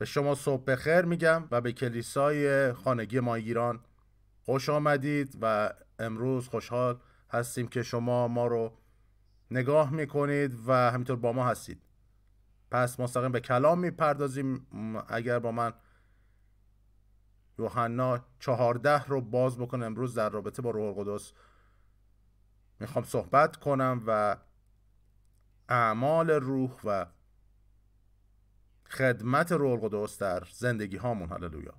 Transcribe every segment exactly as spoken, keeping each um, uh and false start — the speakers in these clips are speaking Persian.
به شما صبح بخیر میگم و به کلیسای خانگی ما ایران خوش آمدید و امروز خوشحال هستیم که شما ما رو نگاه میکنید و همینطور با ما هستید. پس مستقیم به کلام میپردازیم. اگر با من یوحنا چهارده رو باز بکنم، امروز در رابطه با روح القدس میخوام صحبت کنم و اعمال روح و خدمت روح القدس در زندگی هامون. هللویا.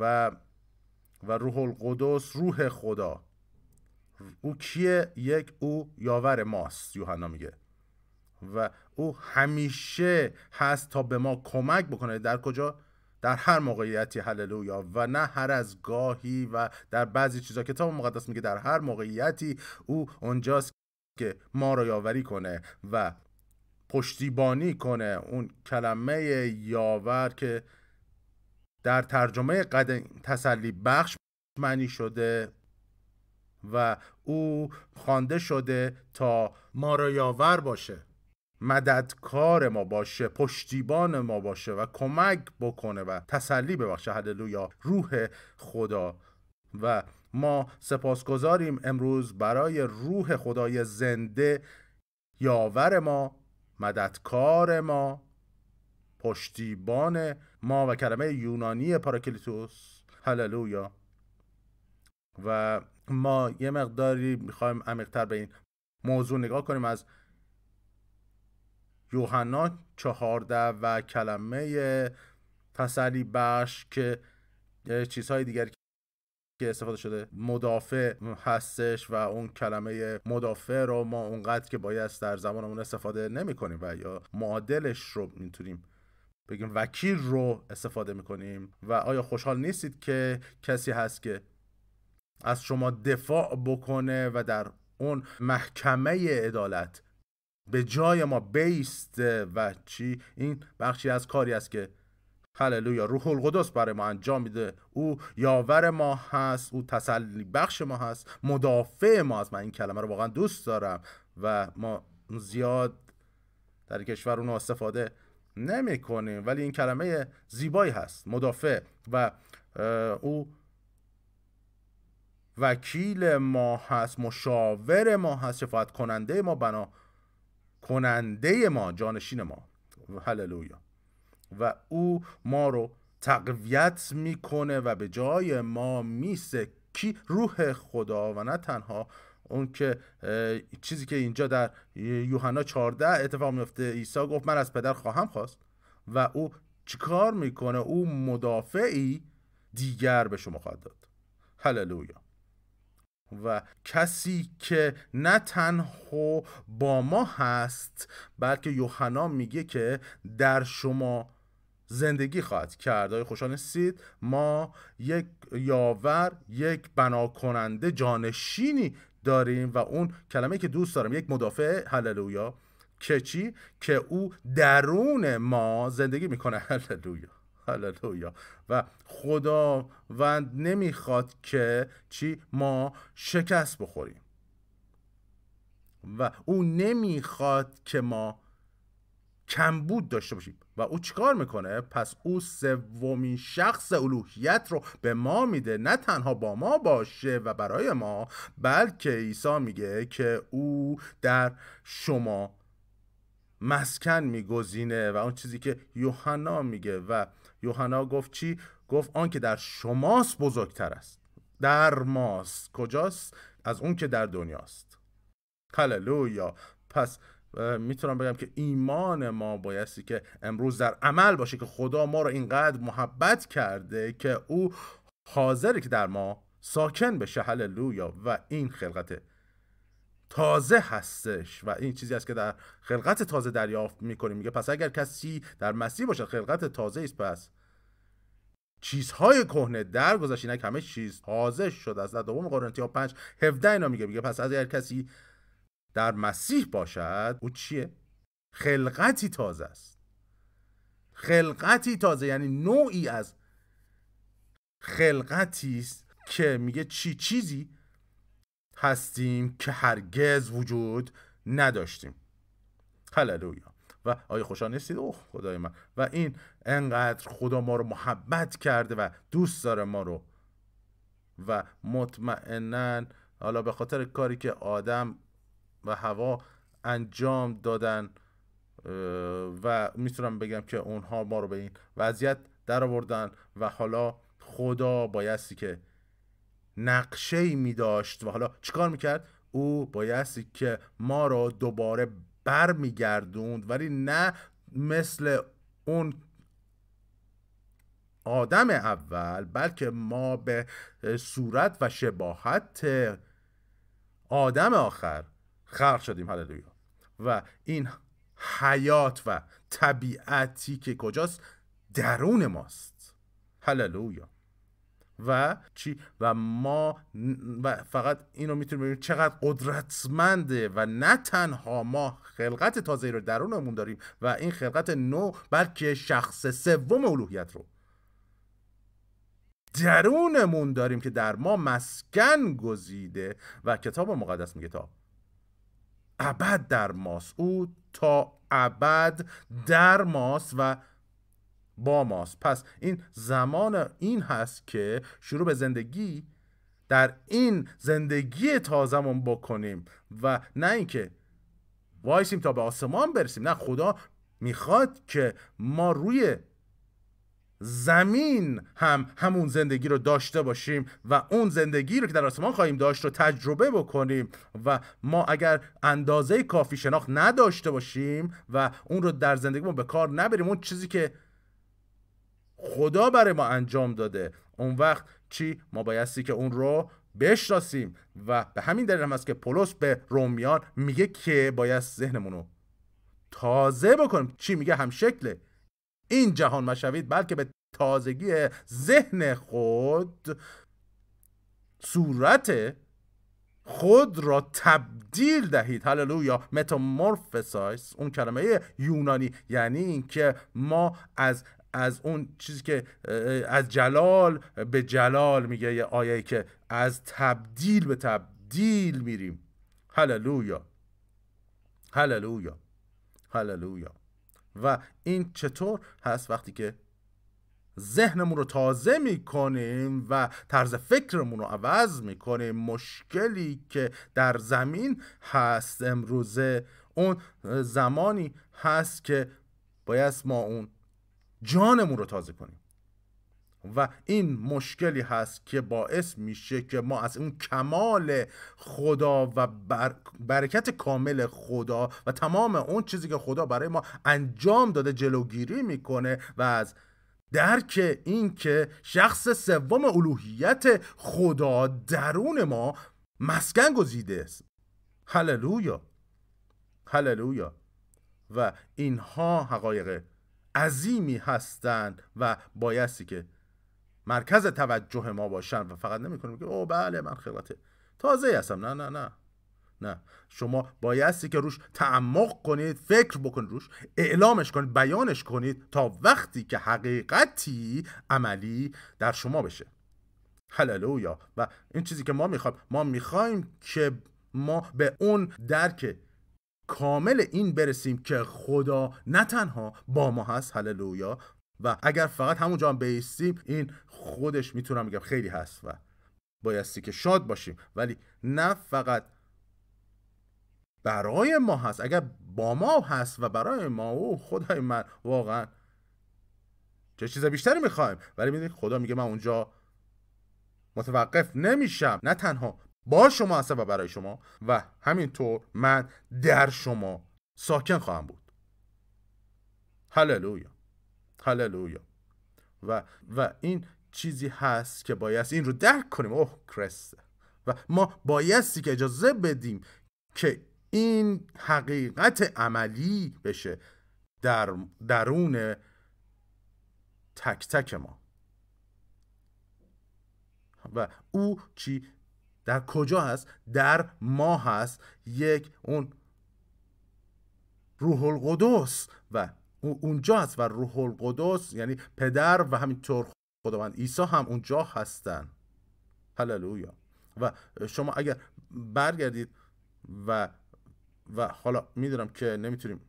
و و روح القدس روح خدا، او کیه؟ یک، او یاور ماست. یوحنا میگه و او همیشه هست تا به ما کمک بکنه. در کجا؟ در هر موقعیتی. هللویا. و نه هر از گاهی و در بعضی چیزا. کتاب مقدس میگه در هر موقعیتی او اونجاست که ما رو یاوری کنه و پشتیبانی کنه. اون کلمه یاور که در ترجمه قدیم تسلی بخش معنی شده و او خوانده شده تا ما رو یاور باشه، مددکار ما باشه، پشتیبان ما باشه و کمک بکنه و تسلی ببخشه. هللویا. روح خدا. و ما سپاسگزاریم امروز برای روح خدای زنده، یاور ما، مددکار ما، پشتیبان ما و کلمه یونانی پاراکلیتوس. هللویا. و ما یه مقداری میخوایم عمیق‌تر به این موضوع نگاه کنیم از یوحنا چهارده و کلمه تسلی بخش که چیزهای دیگری که استفاده شده مدافع هستش و اون کلمه مدافع رو ما اونقدر که بایست در زبانمون استفاده نمی کنیم و یا معادلش رو میتونیم بگیم وکیل رو استفاده میکنیم. و آیا خوشحال نیستید که کسی هست که از شما دفاع بکنه و در اون محکمه عدالت به جای ما بیسته؟ و چی؟ این بخشی از کاری است که هللویا روح القدس برای ما انجام میده. او یاور ما هست، او تسلی بخش ما هست، مدافع ما هست. من این کلمه رو واقعا دوست دارم و ما زیاد در کشور اون استفاده نمی کنیم، ولی این کلمه زیبایی هست، مدافع. و او وکیل ما هست، مشاور ما هست، شفاعت کننده ما، بنا کننده ما، جانشین ما. هللویا. و او ما رو تقویت میکنه و به جای ما میسکی. روح خدا. و نه تنها اون که چیزی که اینجا در یوحنا چهارده اتفاق میفته، عیسی گفت من از پدر خواهم خواست و او چیکار میکنه؟ او مدافعی دیگر به شما خواهد داد. هللویا. و کسی که نه تنها با ما هست، بلکه یوحنا میگه که در شما زندگی خواهد کرد. آیا خوشحال نیستید؟ ما یک یاور، یک بناکننده، جانشینی داریم و اون کلمه که دوست دارم، یک مدافع. هللویا. که چی؟ که او درون ما زندگی میکنه. هللویا. هللویا. و خداوند نمیخواد که چی؟ ما شکست بخوریم و او نمیخواد که ما کمبود داشته باشیم. و او چیکار میکنه؟ پس او سومین شخص الوهیت رو به ما میده. نه تنها با ما باشه و برای ما، بلکه عیسی میگه که او در شما مسکن میگزینه. و اون چیزی که یوحنا میگه و یوحنا گفت چی؟ گفت آن که در شماست بزرگتر است. در ماست. کجاست؟ از اون که در دنیاست. هللویا. پس میتونم بگم که ایمان ما بایستی که امروز در عمل باشه، که خدا ما رو اینقدر محبت کرده که او حاضره که در ما ساکن بشه. هللویا. و این خلقت تازه هستش و این چیزی است که در خلقت تازه دریافت میکنیم. میگه پس اگر کسی در مسیح باشد خلقت تازه است، پس چیزهای کهنه درگذشت، اینک همه چیز تازه شده است. در دوم قرنتیان پنج هفده اینا میگه. میگه پس اگر کسی در مسیح باشد، او چیه؟ خلقتی تازه است. خلقتی تازه یعنی نوعی از خلقتی است که میگه چی؟ چیزی هستیم که هرگز وجود نداشتیم. هللویا. و آیا خوشحال نیستید؟ اوه خدای من. و این انقدر خدا ما رو محبت کرده و دوست داره ما رو، و مطمئنن حالا به خاطر کاری که آدم و هوا انجام دادن و میتونم بگم که اونها ما رو به این وضعیت در آوردن و حالا خدا بایستی که نقشه‌ای می‌داشت و حالا چیکار می‌کرد؟ او بایستی که ما رو دوباره بر میگردوند، ولی نه مثل اون آدم اول، بلکه ما به صورت و شباهت آدم آخر خلق شدیم. هللویا. و این حیات و طبیعتی که کجاست؟ درون ماست. هللویا. و چی؟ و ما و فقط اینو میتونیم ببینیم چقدر قدرتمنده، و نه تنها ما خلقت تازه‌ای رو درونمون داریم و این خلقت نو، بلکه شخص سوم الوهیت رو درونمون داریم که در ما مسکن گزیده و کتاب مقدس میگه تا ابد در ماست، او تا ابد در ماست و با ماست. پس این زمان این هست که شروع به زندگی در این زندگی تازمون بکنیم، و نه اینکه وایسیم تا به آسمان برسیم. نه، خدا میخواد که ما روی زمین هم همون زندگی رو داشته باشیم و اون زندگی رو که در آسمان خواهیم داشت رو تجربه بکنیم. و ما اگر اندازه کافی شناخت نداشته باشیم و اون رو در زندگیمون به کار نبریم، اون چیزی که خدا برای ما انجام داده، اون وقت چی؟ ما بایستی که اون رو بشناسیم. و به همین دلیل هم هست که پولس به رومیان میگه که بایست ذهنمون رو تازه بکنیم. چی میگه؟ هم شکل این جهان مشوید، بلکه به تازگی ذهن خود صورت خود را تبدیل دهید. هللویا. متامورفسایز اون کلمه یونانی، یعنی اینکه ما از از اون چیزی که از جلال به جلال، میگه یه آیه که از تبدیل به تبدیل میریم. هللویا. هللویا. هللویا. و این چطور هست؟ وقتی که ذهنمون رو تازه میکنیم و طرز فکرمون رو عوض میکنیم. مشکلی که در زمین هست امروزه، اون زمانی هست که باید ما اون جانمون رو تازه کنیم، و این مشکلی هست که باعث میشه که ما از اون کمال خدا و بر... برکت کامل خدا و تمام اون چیزی که خدا برای ما انجام داده جلوگیری میکنه، و از درک این که شخص سوم الوهیت خدا درون ما مسکن گزیده است. هللویا. هللویا. و اینها حقایق عظیمی هستند و بایستی که مرکز توجه ما باشن، و فقط نمی کنیم که او بله من خلقت تازه هستم. نه نه نه نه، شما بایستی که روش تعمق کنید، فکر بکنید، روش اعلامش کنید، بیانش کنید، تا وقتی که حقیقتی عملی در شما بشه. هللویا. و این چیزی که ما میخوایم، ما میخوایم که ما به اون درک کامل این برسیم که خدا نه تنها با ما هست. هللویا. و اگر فقط همونجا هم بیستیم، این خودش میتونم بگم خیلی هست و بایستی که شاد باشیم، ولی نه فقط برای ما هست. اگر با ما هست و برای ما، او خدای من، واقعا چه چیز بیشتری میخوایم. ولی میدونی خدا میگه من اونجا متوقف نمیشم، نه تنها با شما هستم و برای شما، و همینطور من در شما ساکن خواهم بود. هللویا. هللویا. و و این چیزی هست که بایست این رو درک کنیم. اوه کرست. و ما بایستی که اجازه بدیم که این حقیقت عملی بشه در درون تک تک ما. و او چی در کجا هست؟ در ما هست. یک، اون روح القدس و اونجا هست، و روح القدس یعنی پدر و همینطور خداوند عیسی هم اونجا هستن. هللویا. و شما اگر برگردید و و حالا میدونم که نمیتونیم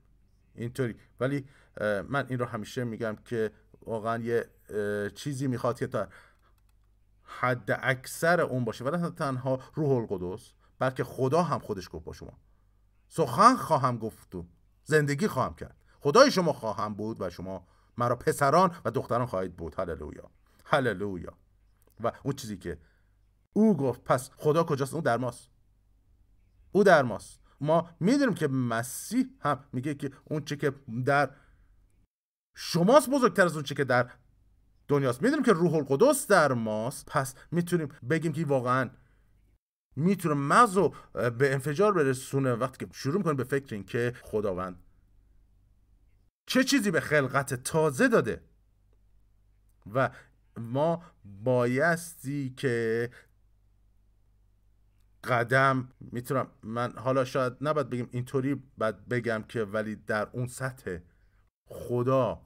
اینطوری. ولی من این رو همیشه میگم که واقعا یه چیزی میخواد که تا حد اکثر اون باشه، ولی تنها روح القدس، بلکه خدا هم خودش گفت با شما سخن خواهم گفت و زندگی خواهم کرد، خدای شما خواهم بود و شما مرا پسران و دختران خواهید بود. هللویا، هللویا. و اون چیزی که او گفت، پس خدا کجاست؟ اون در ماست، او در ماست. ما میدونیم که مسیح هم میگه که اون چی که در شماست بزرگتر از اون چی که در دنیاست. میدونیم که روح القدس در ماست، پس میتونیم بگیم که واقعا میتونه مغز رو به انفجار برسونه وقتی که شروع میکنیم به فکر این که خداوند چه چیزی به خلقت تازه داده. و ما بایستی که قدم میتونم من حالا شاید نباید بگم اینطوری بد بگم که، ولی در اون سطح خدا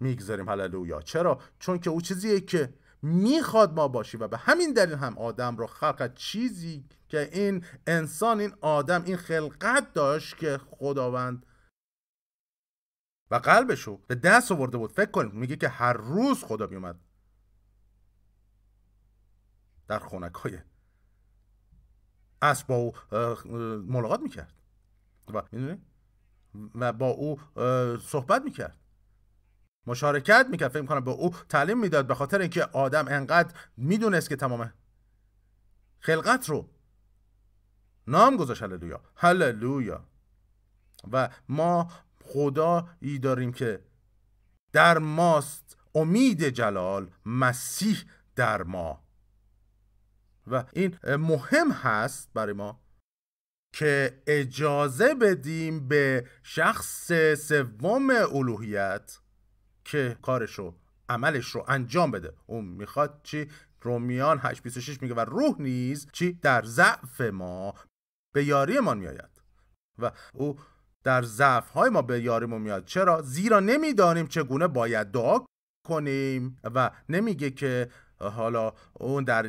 میگذاریم. هللویا. چرا؟ چون که اون چیزیه که میخواد ما باشیم و به همین دلیل هم آدم رو خلق. چیزی که این انسان، این آدم، این خلقت داشت که خداوند و قلبشو به دست آورده بود. فکر کنید میگه که هر روز خدا میومد در خونک های اسب با او ملاقات میکرد و میدونی و با او صحبت میکرد، مشارکت میکرد، فکر میکنم به او تعلیم میداد، به خاطر اینکه آدم انقدر میدونست که تمام خلقت رو نام گذاشت. هللویا، هللویا. و ما خدایی داریم که در ماست، امید جلال، مسیح در ما. و این مهم هست برای ما که اجازه بدیم به شخص سوم الوهیت که کارش رو، عملش رو انجام بده. اون میخواد چی؟ رومیان هشت بیست و شش میگه و روح نیز چی؟ در ضعف ما به یاری ما میآید و او در ضعف های ما به یاری ما میاد. چرا؟ زیرا نمیدانیم چگونه باید دعا کنیم. و نمیگه که حالا اون در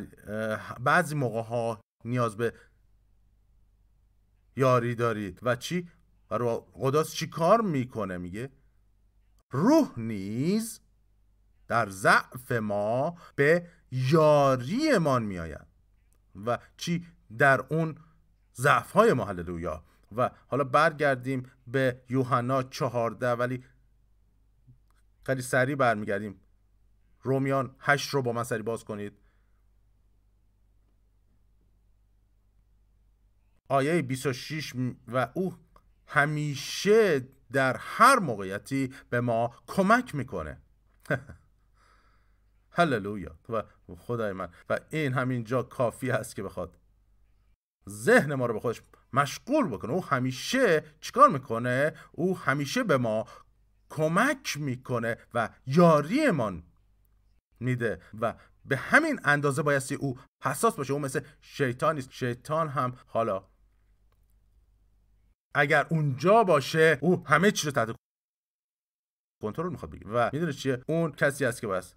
بعضی موقع ها نیاز به یاری دارید و چی؟ و قداس چی کار میکنه؟ میگه روح نیز در ضعف ما به یاری ما میآید و چی؟ در اون ضعف های ما. هللویا. و حالا برگردیم به یوحنا چهارده، ولی خیلی سریع برمیگردیم. رومیان هشت رو با من سریع باز کنید. آیه بیست و شش: و او همیشه در هر موقعیتی به ما کمک میکنه. هللویا. و خدای من، و این همین جا کافی هست که بخواد ذهن ما رو به خودش مشغول بکنه. او همیشه چیکار میکنه؟ او همیشه به ما کمک میکنه و یاری ما میده و به همین اندازه بایستی او حساس باشه. او مثل شیطان نیست. شیطان هم حالا اگر اونجا باشه، او همه چی رو تحت کنترل میخواد بگیره. و میدونه چیه؟ اون کسی هست که بایست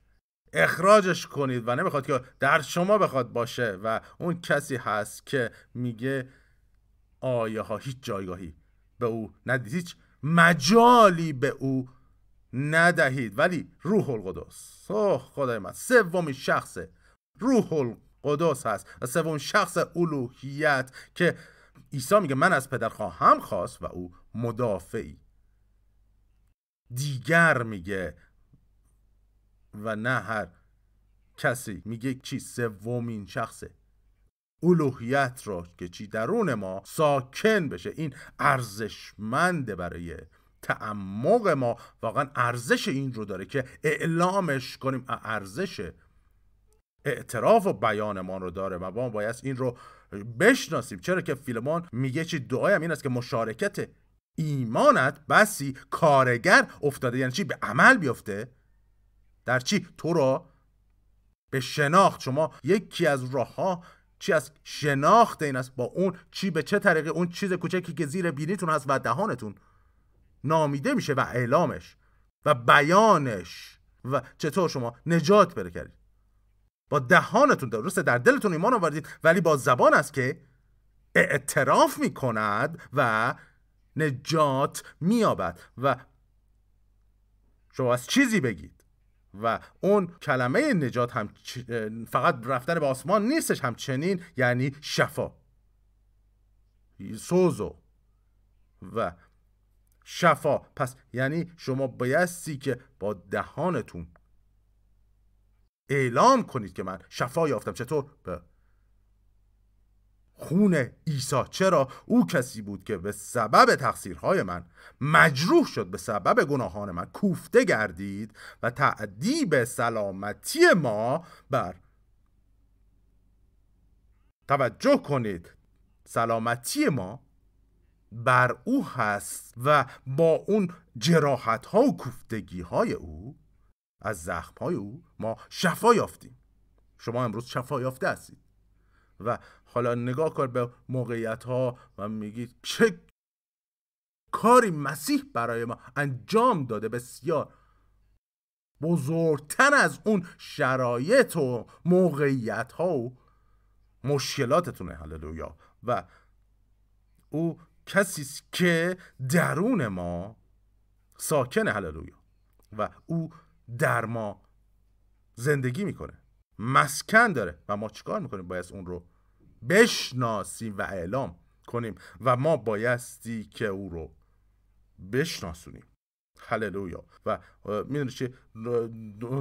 اخراجش کنید و نمیخواد که در شما بخواد باشه. و اون کسی هست که میگه آیه ها هیچ جایگاهی به او ندید، هیچ مجالی به او ندهید. ولی روح القدس، اوه خدای من، سومین شخص روح القدس هست و سومین شخص الوهیت که عیسی میگه من از پدر خواهم خواست و او مدافعی دیگر میگه و نه هر کسی. میگه چی؟ سومین شخص الوهیت را که چی؟ درون ما ساکن بشه. این ارزشمنده برای تعمق ما. واقعا ارزش این رو داره که اعلامش کنیم، ارزش اعتراف و بیان ما رو داره و ما باید این رو بشناسیم. چرا که فیلمان میگه چی؟ دعایم این است که مشارکت ایمانت بسی کارگر افتاده. یعنی چی؟ به عمل بیفته. در چی؟ تو را به شناخت. شما یکی از راه ها چی از شناخت این است؟ با اون چی؟ به چه طریقه؟ اون چیز کوچکی که زیر بینیتون هست و دهانتون نامیده میشه و اعلامش و بیانش. و چطور شما نجات پیدا کردید؟ با دهانتون. درسته در دلتون ایمان آوردید، ولی با زبان است که اعتراف میکند و نجات مییابد و شما از چیزی بگید و اون کلمه نجات هم فقط رفتن به آسمان نیستش، همچنین یعنی شفا، سوزو و شفا. پس یعنی شما بایستی که با دهانتون اعلام کنید که من شفا یافتم. چطور؟ به خون عیسی. چرا؟ او کسی بود که به سبب تقصیرهای من مجروح شد، به سبب گناهان من کوفته گردید و تعذیب سلامتی ما بر، توجه کنید، سلامتی ما بر او هست و با اون جراحت ها و کوفتگی های او، از زخم های او ما شفا یافتیم. شما امروز شفا یافته هستید و حالا نگاه کن به موقعیت ها و میگید چه کاری مسیح برای ما انجام داده، بسیار بزرگتر از اون شرایط و موقعیت ها و مشکلاتتونه. هللویا. و او کسی است که درون ما ساکن. هللویا. و او در ما زندگی میکنه، مسکن داره و ما چیکار میکنیم؟ باید اون رو بشناسیم و اعلام کنیم و ما بایستی که او رو بشناسونیم. هللویا. و میدونی چه،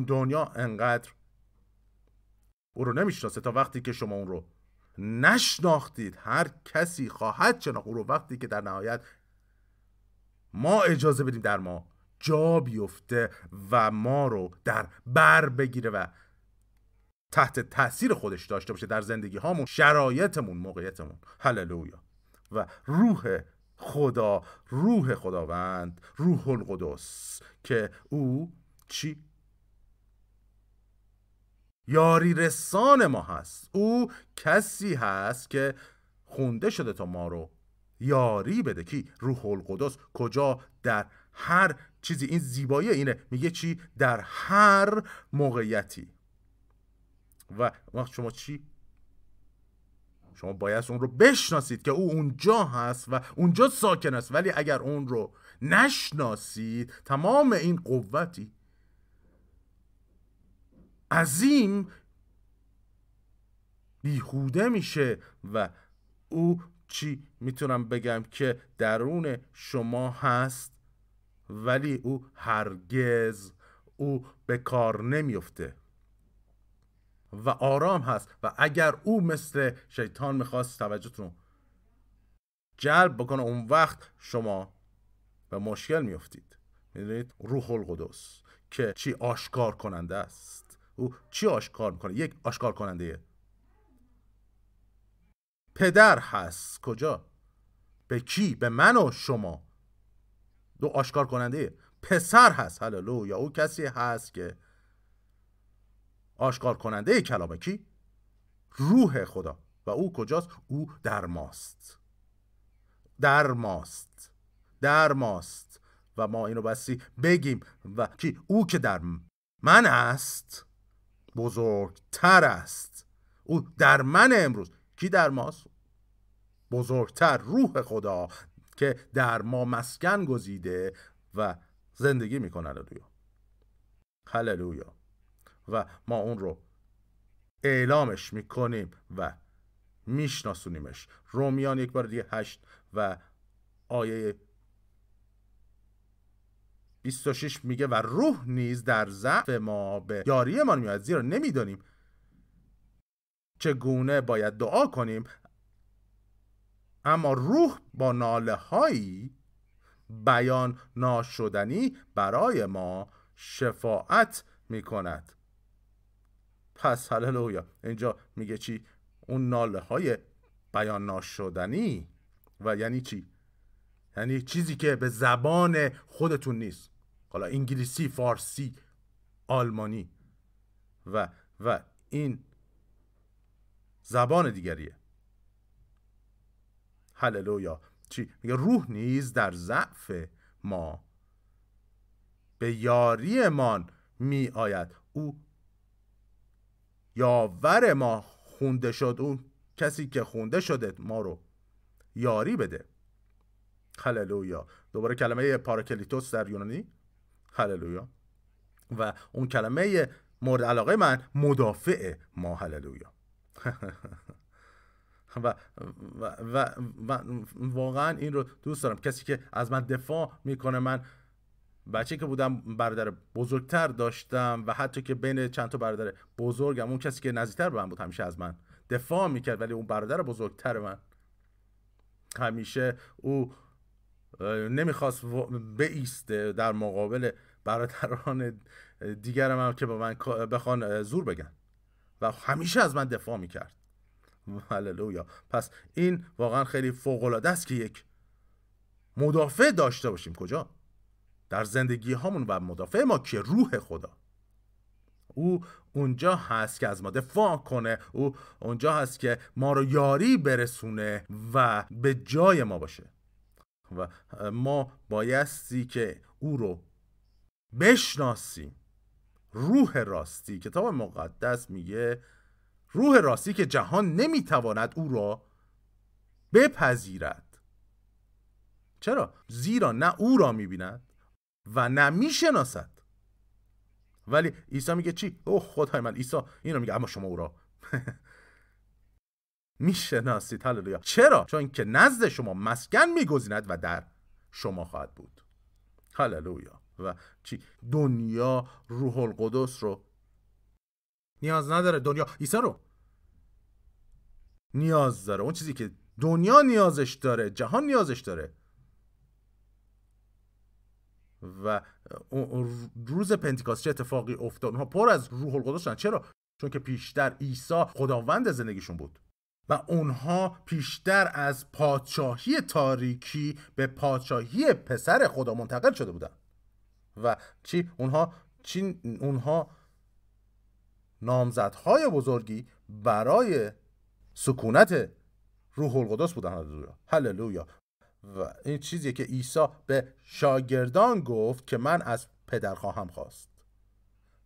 دنیا انقدر او رو نمیشناسه تا وقتی که شما اون رو نشناختید. هر کسی خواهد شناخت او رو وقتی که در نهایت ما اجازه بدیم در ما جا بیفته و ما رو در بر بگیره و تحت تاثیر خودش داشته باشه در زندگی هامون، شرایطمون، موقعیتمون. هللویا. و روح خدا، روح خداوند، روح القدس که او چی؟ یاری رسان ما هست. او کسی هست که خونده شده تا ما رو یاری بده. کی؟ روح القدس. کجا؟ در هر چیزی. این زیبایی اینه، میگه چی؟ در هر موقعیتی. و وقت شما چی؟ شما باید اون رو بشناسید که او اونجا هست و اونجا ساکن است. ولی اگر اون رو نشناسید، تمام این قوتی عظیم بیهوده میشه و او چی؟ میتونم بگم که درون شما هست ولی او هرگز او به کار نمیفته و آرام هست. و اگر او مثل شیطان میخواست توجهتون رو جلب بکنه، اون وقت شما به مشکل میفتید. میدونید روح القدس که چی؟ آشکار کننده است. او چی آشکار میکنه؟ یک آشکار کننده پدر هست. کجا؟ به کی؟ به من و شما. دو آشکار کننده پسر هست. هللویا. او کسی هست که آشکار کننده کلام کی؟ روح خدا. و او کجاست؟ او در ماست، در ماست، در ماست. و ما اینو بسی بگیم و کی؟ او که در من است بزرگتر است. او در من امروز. کی در ماست؟ بزرگتر، روح خدا که در ما مسکن گزیده و زندگی میکنه. هللویا. هللویا. و ما اون رو اعلامش میکنیم و میشناسونیمش. رومیان یک بار دیگه هشت و آیه بیست و شش میگه و روح نیز در ضعف ما به یاری ما میاد، زیرا نمیدانیم چگونه باید دعا کنیم، اما روح با ناله هایی بیان ناشدنی برای ما شفاعت میکند. پس هللویا. اینجا میگه چی؟ اون ناله های بیان ناشدنی. و یعنی چی؟ یعنی چیزی که به زبان خودتون نیست، حالا انگلیسی، فارسی، آلمانی و و این زبان دیگریه. هللویا. چی میگه؟ روح نیز در ضعف ما به یاریمان می آید. او یاور ما خونده شد. اون کسی که خونده شده ما رو یاری بده. هللویا. دوباره کلمه پاراکلیتوس در یونانی هللویا و اون کلمه مورد علاقه من مدافع ما هللویا. و, و, و, و واقعا این رو دوست دارم. کسی که از من دفاع میکنه، من بچه که بودم برادر بزرگتر داشتم و حتی که بین چند تا برادر بزرگم اون کسی که نزدیکتر به من بود همیشه از من دفاع میکرد، ولی اون برادر بزرگتر من همیشه او نمیخواست بایسته در مقابل برادران دیگر من که به من بخوان زور بگن و همیشه از من دفاع میکرد. هللویا. پس این واقعا خیلی فوق‌العاده است که یک مدافع داشته باشیم. کجا؟ در زندگی هامون. و مدافع ما که روح خدا، او اونجا هست که از ما دفاع کنه، او اونجا هست که ما رو یاری برسونه و به جای ما باشه و ما بایستی که او رو بشناسیم. روح راستی، کتاب مقدس میگه روح راستی که جهان نمیتواند او را بپذیرد. چرا؟ زیرا نه او را میبیند و نه میشناسد. ولی عیسی میگه چی؟ اوه خدای من، عیسی این رو میگه اما شما او را میشناسید. هللویا. چرا؟ چون که نزد شما مسکن میگزیند و در شما خواهد بود. هللویا. و چی؟ دنیا روح القدس رو نیاز نداره. دنیا عیسی رو نیاز داره. اون چیزی که دنیا نیازش داره، جهان نیازش داره. و روز پنتیکاست چه اتفاقی افتاد؟ اونها پر از روح القدس شدن. چرا؟ چون که پیشتر عیسی خداوند زندگیشون بود و اونها پیشتر از پادشاهی تاریکی به پادشاهی پسر خدا منتقل شده بودن. و چی؟ اونها چی؟ اونها نامزدهای بزرگی برای سکونت روح القدس بودن. هللویا. هللویا. و این چیزیه که عیسی به شاگردان گفت که من از پدر خواهم خواست.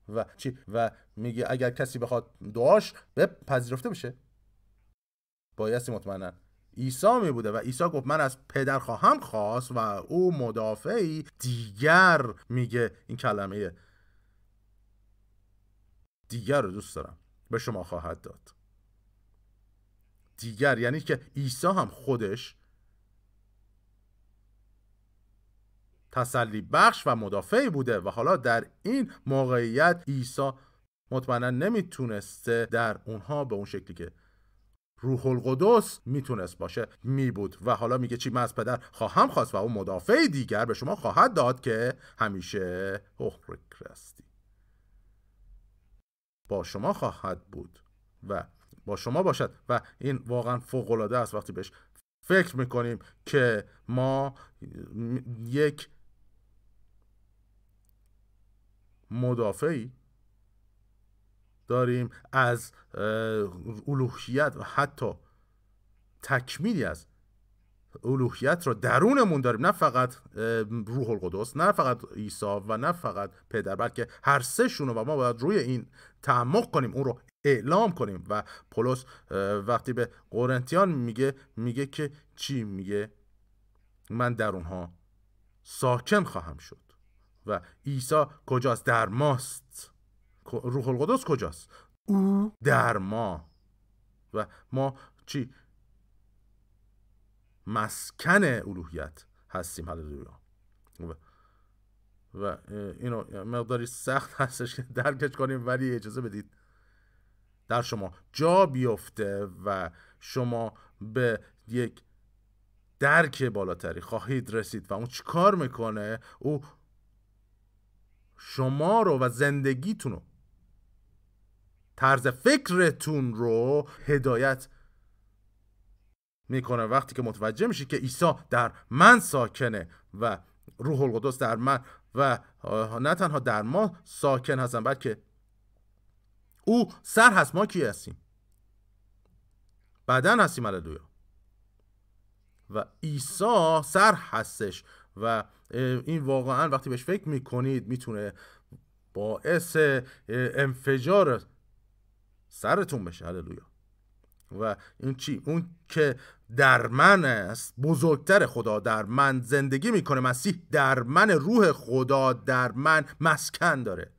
و چی؟ و میگه اگر کسی بخواد دعاش بپذیرفته بشه، بایستی مطمئنا عیسی میبوده. و عیسی گفت من از پدر خواهم خواست و او مدافعی دیگر. میگه این کلمه دیگر رو دوست دارم، به شما خواهد داد. دیگر یعنی که عیسی هم خودش تسلی بخش و مدافعی بوده و حالا در این موقعیت عیسی مطمئنا نمیتونسته در اونها به اون شکلی که روح القدس میتونست باشه میبود. و حالا میگه چی؟ من از پدر خواهم خواست و اون مدافعی دیگر به شما خواهد داد که همیشه هوخرکرستی با شما خواهد بود و با شما باشد. و این واقعا فوق‌العاده است وقتی بهش فکر میکنیم که ما یک مدافعی داریم از الوهیت و حتی تکمیلی از الوهیت رو درونمون داریم. نه فقط روح القدس، نه فقط عیسی و نه فقط پدر، بلکه هر سه شون رو. و ما باید روی این تعمق کنیم، اون رو اعلام کنیم. و پولس وقتی به قرنتیان میگه، میگه که چی؟ میگه من در اونها ساکن خواهم شد. و عیسی کجاست؟ در ماست. روح القدس کجاست؟ او در ما. و ما چی؟ مسکن الوهیت هستیم. هللویا. و اینو مقداری سخت هستش که درکش کنیم، ولی اجازه بدید در شما جا بیفته و شما به یک درک بالاتری خواهید رسید. و اون چی کار میکنه؟ او شما رو و زندگیتون رو، طرز فکرتون رو هدایت میکنه وقتی که متوجه میشی که عیسی در من ساکنه و روح القدس در من و نه تنها در ما ساکن هستن، بلکه او سر هست. ما کی هستیم؟ بدن هستیم. هللویا. و عیسی سر هستش. و این واقعا وقتی بهش فکر میکنید میتونه باعث انفجار سرتون بشه. هللویا. و این چی؟ اون که در من است بزرگتر، خدا در من زندگی میکنه، مسیح در من، روح خدا در من مسکن داره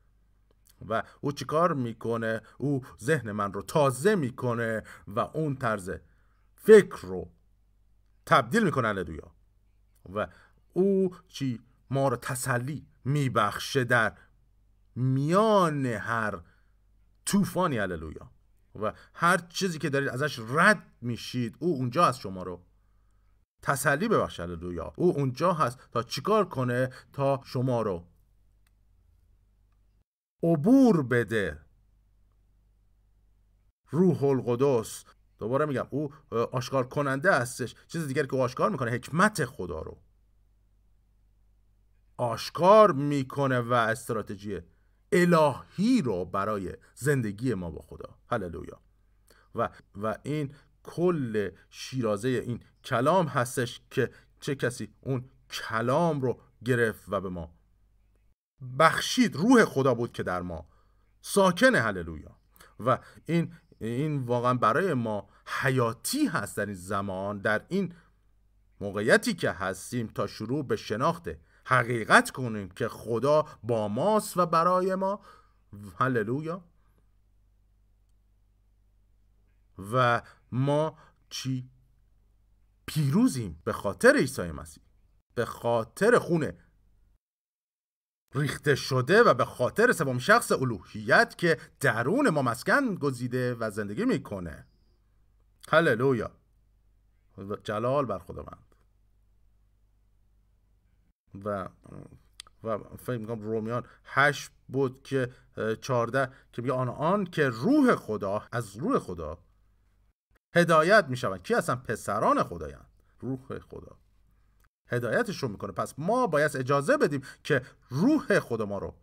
و او چیکار میکنه؟ او ذهن من رو تازه میکنه و اون طرز فکر رو تبدیل میکنه هللویا. و او چی؟ ما رو تسلی میبخشه در میان هر طوفانی هللویا. و هر چیزی که دارید ازش رد میشید او اونجا هست شما رو تسلی ببخشه هللویا. او اونجا هست تا چیکار کنه؟ تا شما رو عبور بده. روح القدس، دوباره میگم، او آشکار کننده هستش. چیز دیگری که او آشکار میکنه حکمت خدا رو آشکار میکنه و استراتژی الهی رو برای زندگی ما با خدا هللویا. و و این کل شیرازه این کلام هستش که چه کسی اون کلام رو گرفت و به ما بخشید. روح خدا بود که در ما ساکن هللویا. و این این واقعا برای ما حیاتی هست در این زمان، در این موقعیتی که هستیم، تا شروع به شناخت حقیقت کنیم که خدا با ماست و برای ما هللویا. و ما چی؟ پیروزیم به خاطر عیسی مسیح، به خاطر خون ریخته شده و به خاطر سوم شخص الوهیت که درون ما مسکن گزیده و زندگی میکنه هللویا. جلال بر خداوند. و و فکر میکنم رومیان هشت بود که چارده که میگه آن آن که روح خدا از روح خدا هدایت میشوند. کی هستن؟ پسران خدایند. روح خدا هدایتش رو میکنه. پس ما باید اجازه بدیم که روح خدا ما رو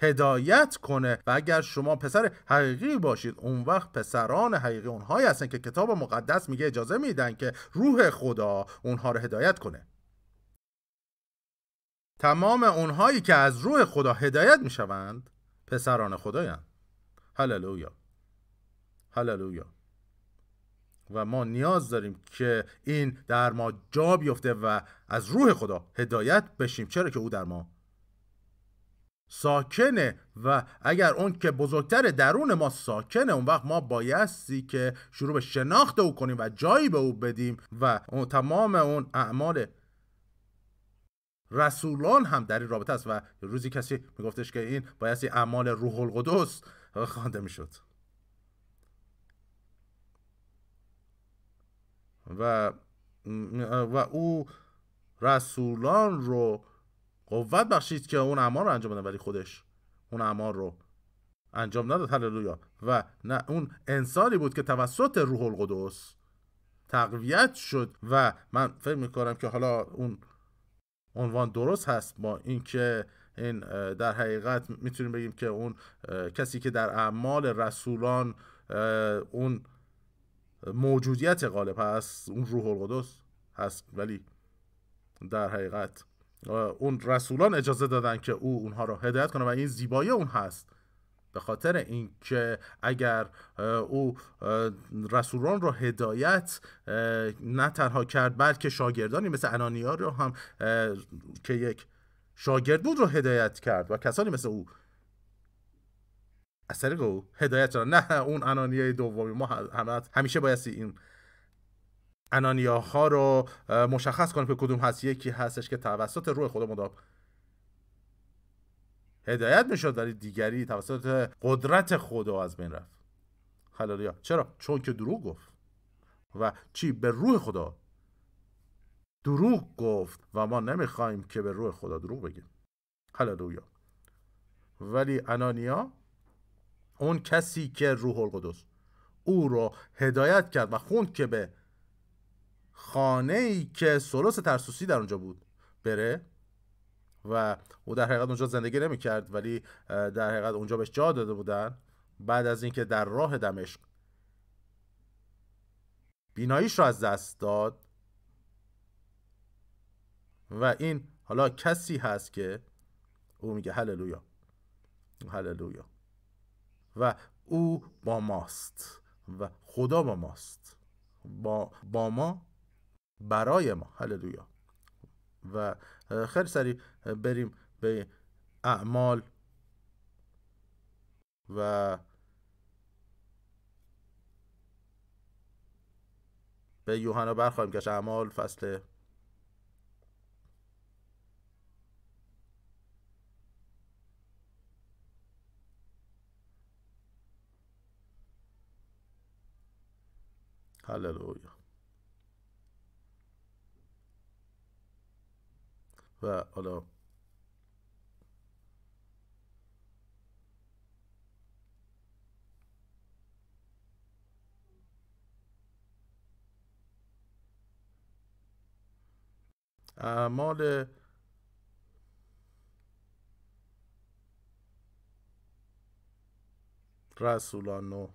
هدایت کنه. و اگر شما پسر حقیقی باشید، اون وقت پسران حقیقی اونهایی هستن که کتاب مقدس میگه اجازه میدن که روح خدا اونها رو هدایت کنه. تمام اونهایی که از روح خدا هدایت میشوند پسران خدایند هللویا هللویا. و ما نیاز داریم که این در ما جا بیفته و از روح خدا هدایت بشیم، چرا که او در ما ساکنه. و اگر اون که بزرگتر درون ما ساکنه، اون وقت ما بایستی که شروع به شناخت او کنیم و جایی به او بدیم. و اون تمام اون اعمال رسولان هم در این رابطه است. و روزی کسی میگفتش که این بایستی اعمال روح القدس خوانده میشد. و و او رسولان رو قوت بخشید که اون اعمال رو انجام بدن، ولی خودش اون اعمال رو انجام نداد هللویا. و نه، اون انسانی بود که توسط روح القدس تقویت شد. و من فکر میکنم که حالا اون عنوان درست هست، با اینکه این در حقیقت میتونیم بگیم که اون کسی که در اعمال رسولان اون موجودیت غالب هست، اون روح القدس هست، ولی در حقیقت اون رسولان اجازه دادن که او اونها رو هدایت کنه. و این زیبایی اون هست، به خاطر اینکه اگر او رسولان رو هدایت نه تنها کرد، بلکه شاگردانی مثل انانیا رو هم که یک شاگرد بود رو هدایت کرد و کسانی مثل او از طریق او هدایت شدن. نه اون انانیای دومی. ما همیشه بایستی این انانیاها رو مشخص کنیم که کدوم هست. یکی هستش که توسط روح خدا مدام هدایت میشد، ولی دیگری توسط قدرت خدا از بین رفت هللویا. چرا؟ چون که دروغ گفت و چی؟ به روح خدا دروغ گفت. و ما نمیخوایم که به روح خدا دروغ بگیم هللویا. ولی انانیا، اون کسی که روح القدس او رو هدایت کرد و خوند که به خانه ای که سولوس ترسوسی در اونجا بود بره، و او در حقیقت اونجا زندگی نمی کرد، ولی در حقیقت اونجا بهش جا داده بودن بعد از اینکه در راه دمشق بیناییش رو از دست داد. و این حالا کسی هست که او میگه هللویا هللویا. و او با ماست و خدا با ماست، با, با ما، برای ما. هللویا. و خیلی سریع بریم به اعمال و به یوحنا برخواهیم گشت. اعمال فصل هللویا. و حالا اعمال رسولان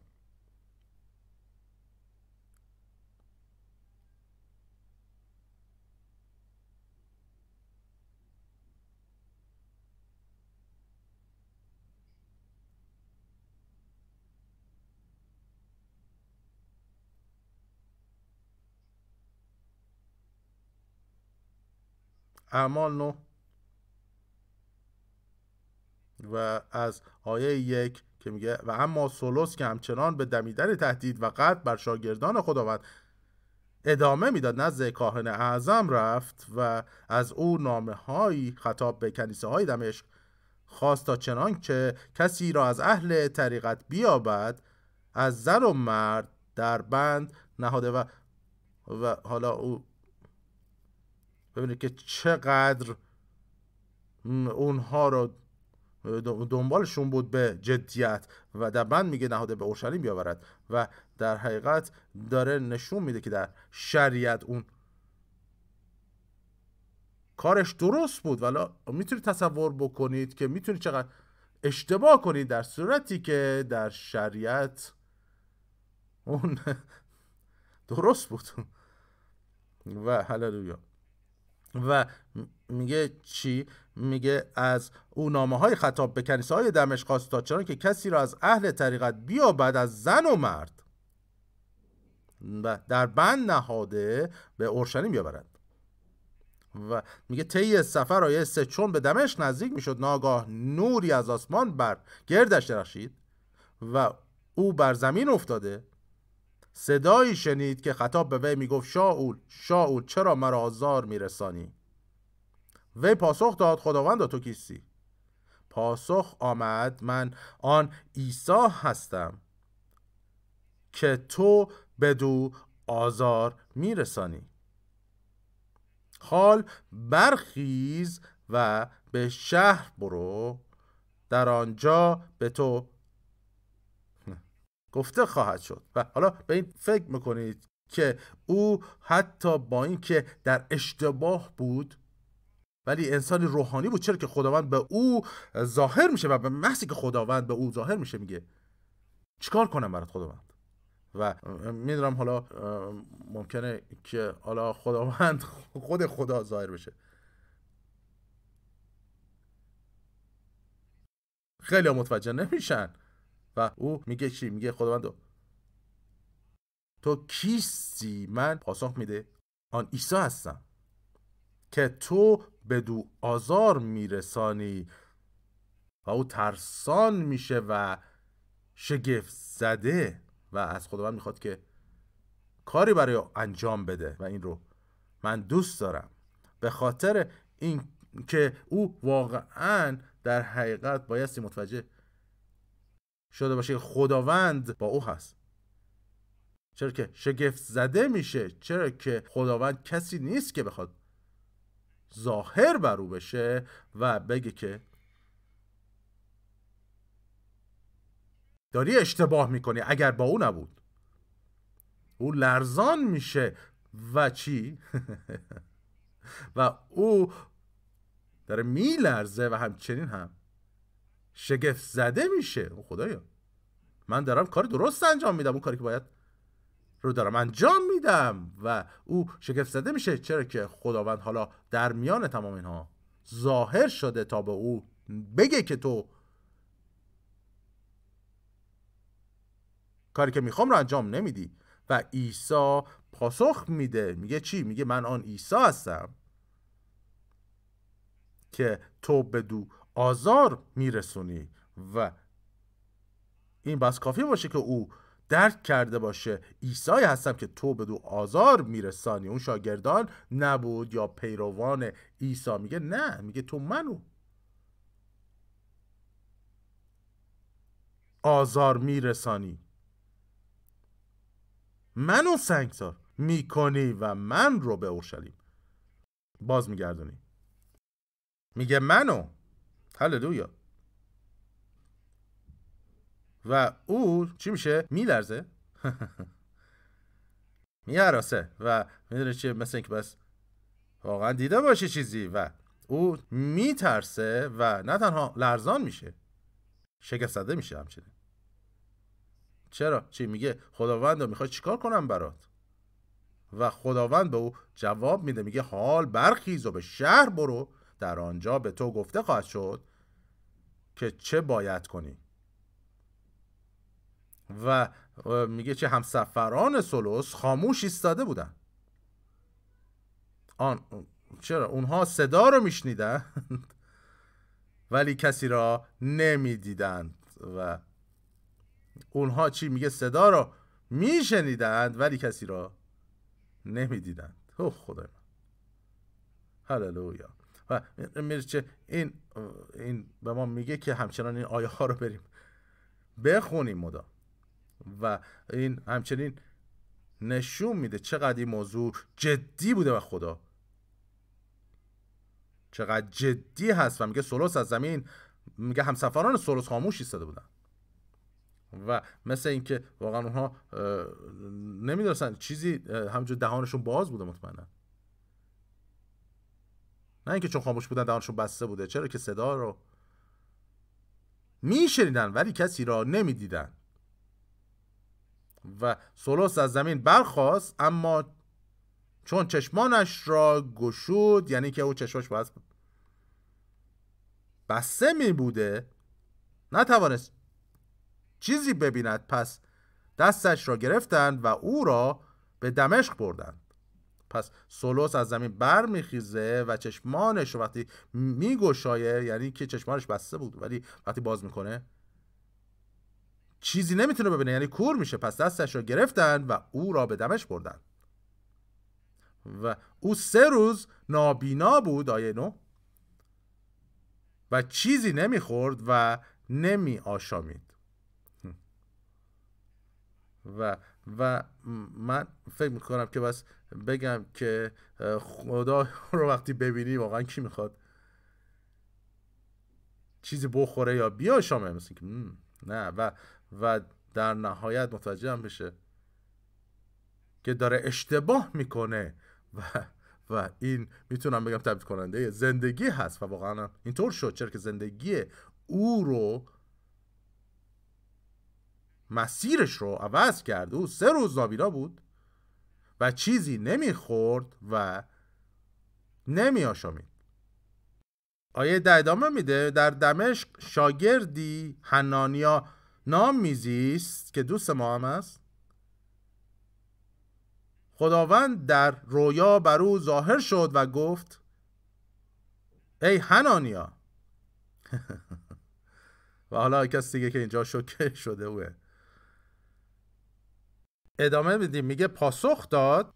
اعمال نو و از آیه یک که میگه و اما سولوس که همچنان به دمیدن تهدید و قتل بر شاگردان خداوند ادامه میداد نزد کاهن اعظم رفت و از او نامه هایی خطاب به کنیسه های دمشق خواست تا چنان که کسی را از اهل طریقت بیابد از زن و مرد در بند نهاده. و و حالا او ببینید که چقدر اونها رو دنبالشون بود به جدیت و در بند میگه نهاده به اورشلیم بیاورد و در حقیقت داره نشون میده که در شریعت اون کارش درست بود. ولی میتونید تصور بکنید که میتونید چقدر اشتباه کنید در صورتی که در شریعت اون درست بود. و هللویا. و میگه چی؟ میگه از او نامه های خطاب به کنیسه های دمشق خواست تا چنان که کسی را از اهل طریقت بیابد از زن و مرد و در بند نهاده به اورشلیم بیاورد. و میگه طی سفر آیه سه چون به دمشق نزدیک میشد ناگاه نوری از آسمان بر گردش درخشید و او بر زمین افتاده صدایی شنید که خطاب به وی میگفت شاول شاول چرا مرا آزار میرسانی؟ وی پاسخ داد خداوندا تو کیستی؟ پاسخ آمد من آن عیسی هستم که تو بدو آزار میرسانی. حال برخیز و به شهر برو، در آنجا به تو گفته خواهد شد. و حالا به این فکر میکنید که او حتی با این که در اشتباه بود ولی انسانی روحانی بود، چرا که خداوند به او ظاهر میشه و به محضی که خداوند به او ظاهر میشه میگه چیکار کنم برات خداوند؟ و میدونم حالا ممکنه که حالا خداوند خود خدا ظاهر بشه. خیلی متوجه نمیشن. و او میگه چی؟ میگه خداوند تو کیستی؟ من پاسخ میده آن عیسی هستم که تو بدو آزار میرسانی. و او ترسان میشه و شگفت زده و از خداوند میخواد که کاری برای انجام بده و این رو من دوست دارم به خاطر این که او واقعا در حقیقت بایستی متوجه شده باشه خداوند با او هست، چرا که شگفت زده میشه، چرا که خداوند کسی نیست که بخواد ظاهر بر او بشه و بگه که داری اشتباه میکنی اگر با او نبود. او لرزان میشه و چی؟ و او داره میلرزه و همچنین هم شگفت زده میشه. او خدایا من دارم کار درست انجام میدم، اون کاری که باید رو دارم انجام میدم. و او شگفت زده میشه چرا که خداوند حالا در میان تمام اینها ظاهر شده تا به او بگه که تو کاری که میخوام رو انجام نمیدی. و عیسی پاسخ میده، میگه چی؟ میگه من آن عیسی هستم که تو به دو آزار میرسونی. و این بس کافی باشه که او درک کرده باشه عیسی هستم که تو به دو آزار میرسانی. اون شاگردان نبود یا پیروان عیسی. میگه نه، میگه تو منو آزار میرسانی، منو سنگسار میکنی و من رو به اورشلیم باز میگردونی. میگه منو. هللویا. و او چی میشه؟ میلرزه میاراسه و میدونه چه، مثل اینکه بس واقعا دیده باشه چیزی. و او میترسه و نه تنها لرزان میشه، شگفت زده میشه همچنین. چرا؟ چی میگه؟ خداوند رو میخوای چیکار کنم برات؟ و خداوند به او جواب میده، میگه حال برخیز و به شهر برو، در آنجا به تو گفته خواهد شد که چه باید کنی. و میگه چه همسفران سولوس خاموش ایستاده بودن. آن چرا؟ اونها صدا رو میشنیدن ولی کسی را نمیدیدند. و اونها چی میگه؟ صدا را میشنیدند ولی کسی را نمیدیدند. اوه خدای من، هللویا. و میرچه این این به ما میگه که همچنان این آیه ها رو بریم بخونیم مدام. و این همچنین نشون میده چقدر این موضوع جدی بوده و خدا چقدر جدی هست. و میگه سولوس از زمین، میگه همسفران سولوس خاموش ایستاده بودن و مثل اینکه واقعا اونها نمیدونستن چیزی، همجور دهانشون باز بوده مطمئنا. نه اینکه چون خاموش بودن دهانشون بسته بوده، چرا که صدا رو میشنیدن ولی کسی را نمیدیدن. و سولوس از زمین برخاست اما چون چشمانش را گشود، یعنی که او چشماش باز بسته می بوده، نتوانست چیزی ببیند. پس دستش را گرفتند و او را به دمشق بردند. پس سولوس از زمین بر میخیزه و چشمانش رو وقتی میگشایه، یعنی که چشمانش بسته بود ولی وقتی باز میکنه چیزی نمیتونه ببینه، یعنی کور میشه. پس دستش را گرفتند و او را به دمشق بردند. و او سه روز نابینا بود، آیه نو، و چیزی نمیخورد و نمی آشامید. و و من فکر میکنم که بس بگم که خدا رو وقتی ببینی واقعا کی میخواد چیزی بخوره یا بیاشامه؟ مثل که نه. و و در نهایت متوجه هم بشه که داره اشتباه میکنه. و و این میتونم بگم تبدیل کننده زندگی هست. و واقعا اینطور شد، چرا که زندگی او رو، مسیرش رو عوض کرد. او سه روز نابینا بود و چیزی نمیخورد و نمی آشامید. آیه ده ادامه میده، در دمشق شاگردی حنانیا نام میزیست که دوست ما هم است. خداوند در رویا بر او ظاهر شد و گفت ای حنانیا و حالا کسی دیگه که اینجا شوکه شده اوه. ادامه میدیم، میگه پاسخ داد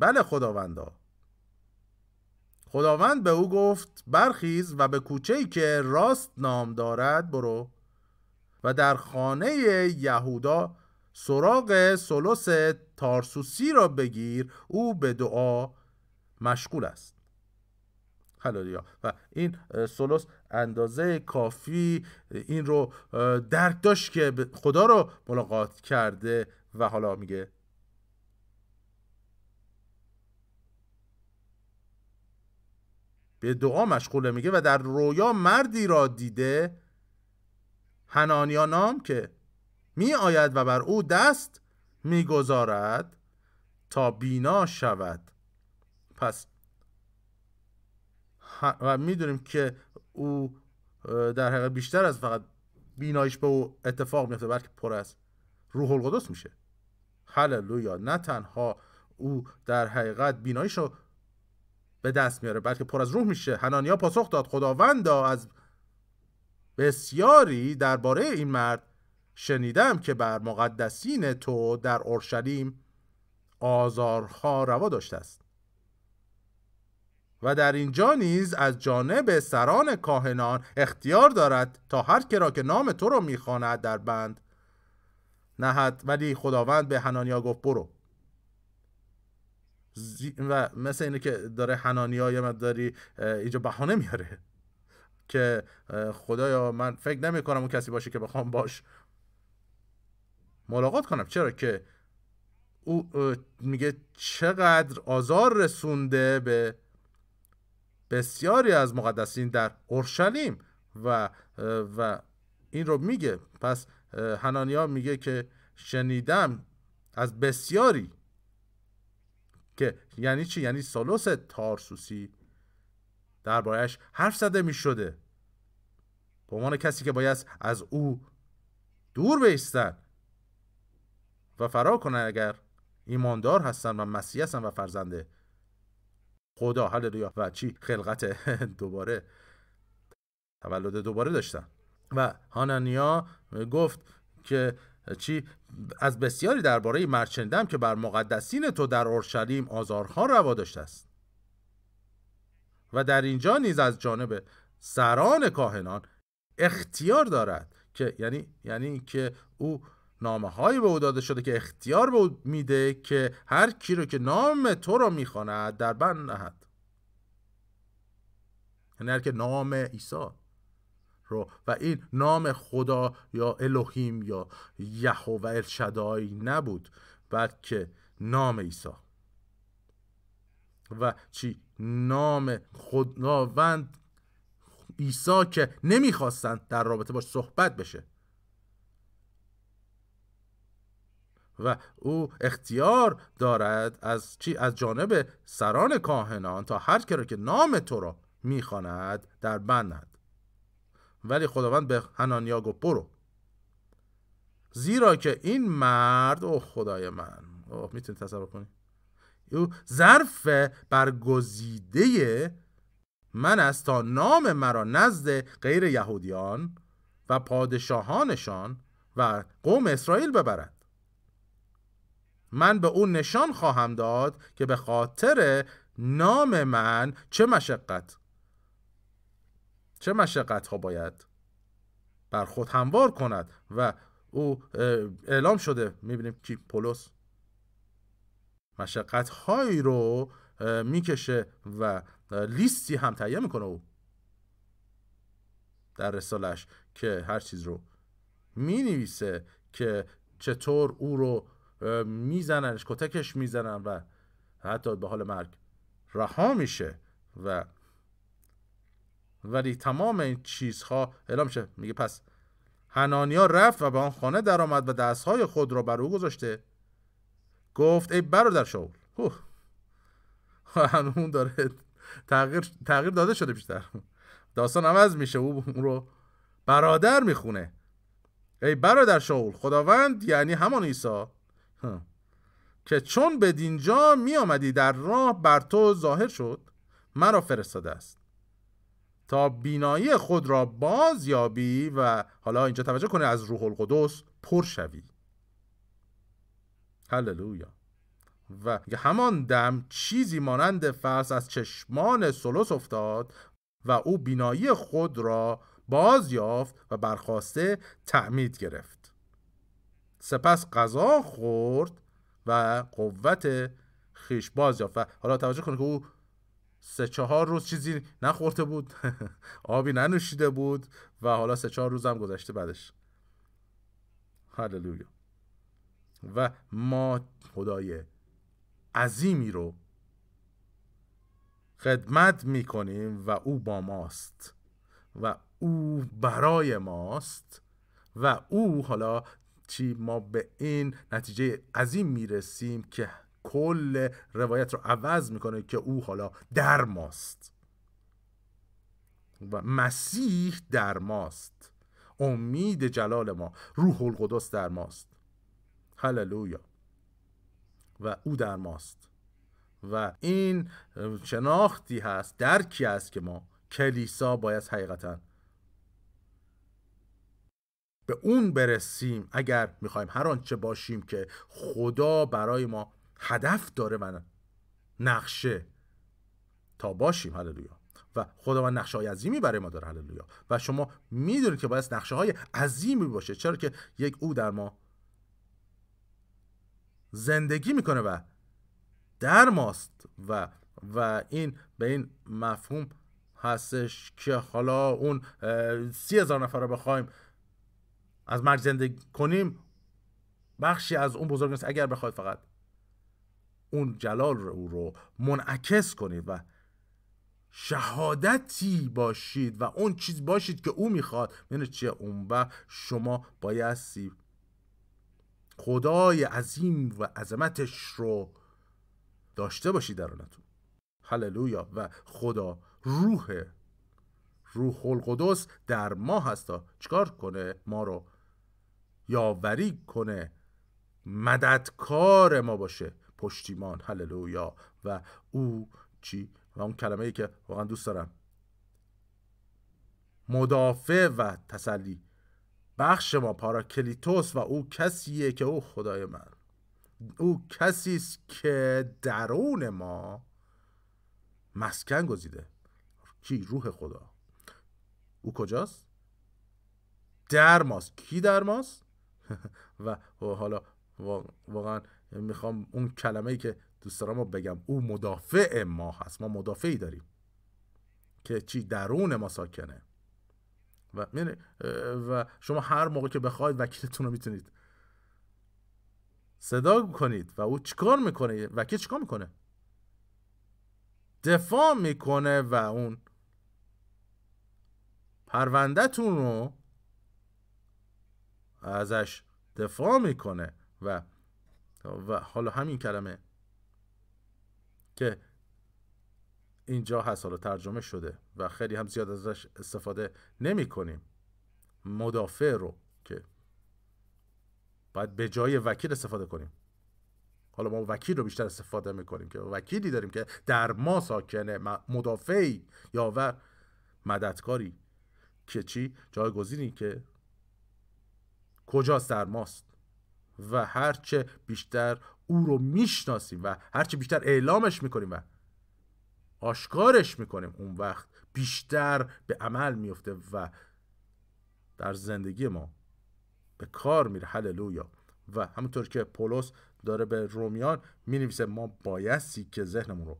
بله خداوندا. خداوند به او گفت برخیز و به کوچه‌ای که راست نام دارد برو و در خانه یهودا سراغ سولوس تارسوسی را بگیر، او به دعا مشغول است. هللویا. و این سولوس اندازه کافی این رو درک داشت که خدا رو ملاقات کرده. و حالا میگه به دعا مشغوله. میگه و در رویا مردی را دیده حنانیا نام که می آید و بر او دست میگذارد تا بینا شود. پس و میدونیم که او در حقیقت بیشتر از فقط بینایش به او اتفاق میفته، بلکه پر از روح القدس میشه. هللویا. نه تنها او در حقیقت بیناییش رو به دست میاره بلکه پر از روح میشه. حنانیا پاسخ داد: خداوندا، از بسیاری درباره این مرد شنیدم که بر مقدسین تو در اورشلیم آزارها روا داشته است و در اینجا نیز از جانب سران کاهنان اختیار دارد تا هر که را که نام تو را میخواند در بند نهد. ولی خداوند به حنانیا گفت: برو. و مثل اینه که داره حنانیا یه مقداری اینجا بهانه میاره که خدایا من فکر نمی کنم اون کسی باشه که بخوام باش ملاقات کنم، چرا که او میگه چقدر آزار رسونده به بسیاری از مقدسین در اورشلیم و و این رو میگه. پس حنانیا میگه که شنیدم از بسیاری، که یعنی چی؟ یعنی سالوس تارسوسی درباره‌اش حرف زده میشده به عنوان کسی که باید از او دور بایستن و فرار کنن اگر ایماندار هستن و مسیح هستن و فرزند خدا. هللویا. و چی؟ خلقت دوباره، تولد دوباره داشتن. و حنانیا گفت که چی؟ از بسیاری درباره مرد شنیدم که بر مقدسین تو در اورشلیم آزارها روا داشته است و در اینجا نیز از جانب سران کاهنان اختیار دارد، که یعنی یعنی که او نامه‌هایی به او داده شده که اختیار به او میده که هر کی رو که نام تو رو میخواند در بند نهد، یعنی هر که نام عیسی رو، و این نام خدا یا الوهیم یا یهوه الشدای نبود بلکه نام عیسی و چی؟ نام خداوند عیسی که نمیخواستند در رابطه باش صحبت بشه و او اختیار دارد از چی؟ از جانب سران کاهنان تا هر که را که نام تو را میخواند در بند نهد. ولی خداوند به حنانیا گفت: برو، زیرا که این مرد، اوه خدای من، اوه میتونی تصور کنی، او ظرف برگزیده من است تا نام مرا نزد غیر یهودیان و پادشاهانشان و قوم اسرائیل ببرد. من به او نشان خواهم داد که به خاطر نام من چه مشقت چه مشقت ها باید بر خود هموار کند. و او اعلام شده، میبینیم که پولس مشقت هایی رو میکشه و لیستی هم تهیه میکنه او در رسالش که هر چیز رو مینویسه که چطور او رو میزننش، کتکش میزنن و حتی به حال مرگ رها میشه. و ولی تمام این چیزها اعلام شد. میگه پس حنانیا رفت و به آن خانه در آمد و دستهای خود را بر او گذاشته گفت: ای برادر شاول. هنون داره تغییر, تغییر داده شده، بیشتر داستان عوض میشه، او رو برادر میخونه. ای برادر شاول، خداوند یعنی همان عیسی که چون به دینجا می آمدی در راه بر تو ظاهر شد، مرا فرستاده است تا بینایی خود را باز یابی و حالا اینجا توجه کنه، از روح القدس پر شوی. هللویا. و همان دم چیزی مانند فرس از چشمان سولوس افتاد و او بینایی خود را باز یافت و برخواسته تعمید گرفت. سپس غذا خورد و قوت خویش باز یافت. و حالا توجه کنید که او سه چهار روز چیزی نخورده بود، آبی ننوشیده بود و حالا سه چهار روز هم گذشته بعدش. هللویا. و ما خدای عظیمی رو خدمت میکنیم و او با ماست و او برای ماست و او حالا چی؟ ما به این نتیجه عظیم میرسیم که کل روایت رو عوض میکنه که او حالا در ماست و مسیح در ماست، امید جلال ما، روح القدس در ماست هللویا. و او در ماست. و این شناختی هست، درکی هست که ما کلیسا باید حقیقتا به اون برسیم اگر میخوایم هر آنچه باشیم که خدا برای ما هدف داره و نقشه تا باشیم. هللویا. و خداوند نقشه های عظیمی برای ما داره. هللویا. و شما میدونید که باید نقشه های عظیمی باشه، چرا که یک او در ما زندگی میکنه و در ماست. و و این به این مفهوم هستش که حالا اون سی هزار نفر رو بخوایم از مرگ زندگی کنیم، بخشی از اون بزرگ نیست اگر بخواید فقط اون جلال رو, او رو منعکس کنید و شهادتی باشید و اون چیز باشید که او میخواد. یعنی چیه اون؟ و شما بایستی خدای عظیم و عظمتش رو داشته باشید درونتون. هللویا. و خدا روح روح القدس در ما هستا چکار کنه؟ ما رو یاوری کنه، مددکار ما باشه، پشتیمان. هللویا. و او چی؟ و اون کلمه ای که واقعا دوست دارم، مدافع و تسلی بخش ما، پاراکلیتوس. و او کسیه که او خدای من، او کسی است که درون ما مسکن گزیده. کی؟ روح خدا. او کجاست؟ در ماست. کی در ماست؟ و حالا واقعا میخوام اون کلمه ای که دوست دارم رو بگم، او مدافع ما هست. ما مدافعی داریم که چی؟ درون ما ساکنه. و و شما هر موقع که بخواید وکیلتون رو میتونید صدا کنید. و او چیکار میکنه؟ وکیل چیکار میکنه؟ دفاع میکنه و اون پروندهتون رو ازش دفاع میکنه. و و حالا همین کلمه که اینجا هست، حالا ترجمه شده و خیلی هم زیاد ازش استفاده نمی کنیم، مدافع رو که باید به جای وکیل استفاده کنیم. حالا ما وکیل رو بیشتر استفاده میکنیم که وکیلی داریم که در ما ساکنه، مدافعی، یاور، مددکاری که چی؟ جایگزینی که کجاست؟ در ماست. و هرچه بیشتر او رو میشناسیم و هرچه بیشتر اعلامش میکنیم و آشکارش میکنیم، اون وقت بیشتر به عمل میفته و در زندگی ما به کار میره. هللویا. و همونطور که پولس داره به رومیان مینویسه، ما بایستی که ذهنمون رو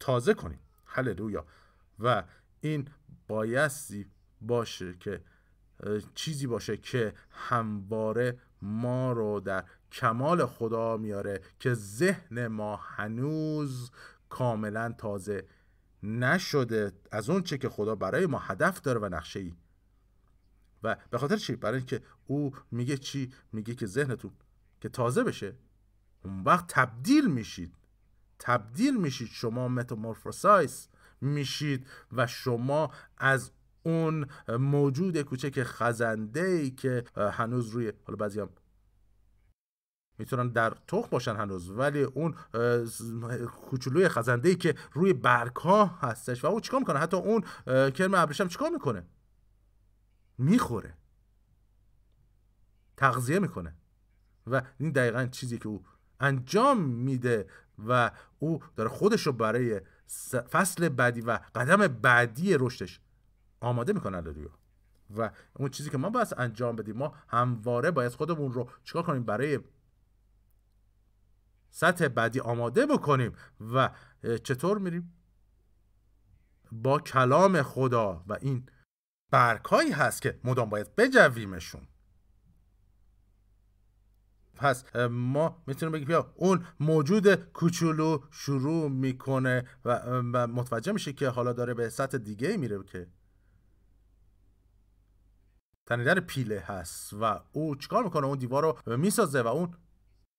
تازه کنیم. هللویا. و این بایستی باشه که چیزی باشه که همواره ما رو در کمال خدا میاره، که ذهن ما هنوز کاملا تازه نشده از اون چه که خدا برای ما هدف داره و نقشه ای. و به خاطر چی؟ برای اینکه او میگه چی؟ میگه که ذهنتون که تازه بشه، اون وقت تبدیل میشید، تبدیل میشید، شما متامورفوسایز میشید و شما از اون موجود کوچک خزنده‌ای که هنوز روی، حالا بعضی هم میتونن در تخم باشن هنوز، ولی اون کوچولوی خزنده‌ای که روی برگ‌ها هستش و او چیکار میکنه؟ حتی اون کرم ابریشم چیکار میکنه؟ میخوره، تغذیه میکنه. و این دقیقا چیزی که او انجام میده و او داره خودش رو برای فصل بعدی و قدم بعدی رشدش آماده میکنه. هللویا. و اون چیزی که ما باید انجام بدیم، ما همواره باید خودمون رو چیکار کنیم؟ برای سطح بعدی آماده بکنیم. و چطور میریم؟ با کلام خدا. و این برگ‌هایی هست که مدام باید بجویمشون. پس ما میتونیم بگیم بیا اون موجود کوچولو شروع میکنه و متوجه میشه که حالا داره به سطح دیگه میره که تنیدن پیله هست. و او چیکار میکنه؟ اون دیوار رو میسازه. و اون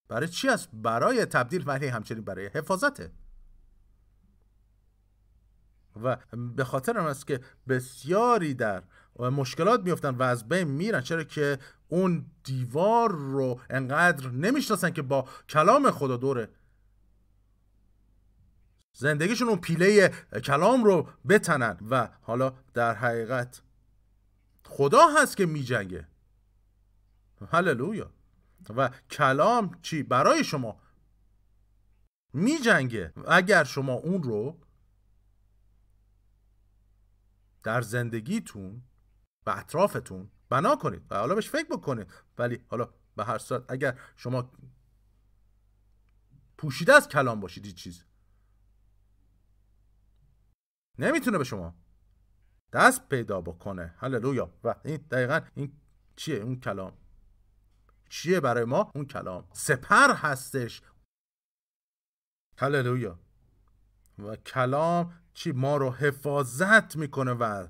برای چی هست؟ برای تبدیل، ولی همچنین برای حفاظته. و به خاطر هم است که بسیاری در مشکلات میفتن و از بین میرن، چرا که اون دیوار رو انقدر نمیشناسن که با کلام خدا دوره زندگیشون اون پیله کلام رو بتنن. و حالا در حقیقت خدا هست که میجنگه. هللویا. و کلام چی؟ برای شما میجنگه اگر شما اون رو در زندگیتون و اطرافتون بنا کنید و حالا بهش فکر بکنید. ولی حالا به هر صورت اگر شما پوشیده از کلام باشید، این چیز نمیتونه به شما دست پیدا بکنه. هللویا. و این دقیقا این چیه؟ اون کلام چیه برای ما؟ اون کلام سپر هستش. هللویا. و کلام چی؟ ما رو حفاظت میکنه و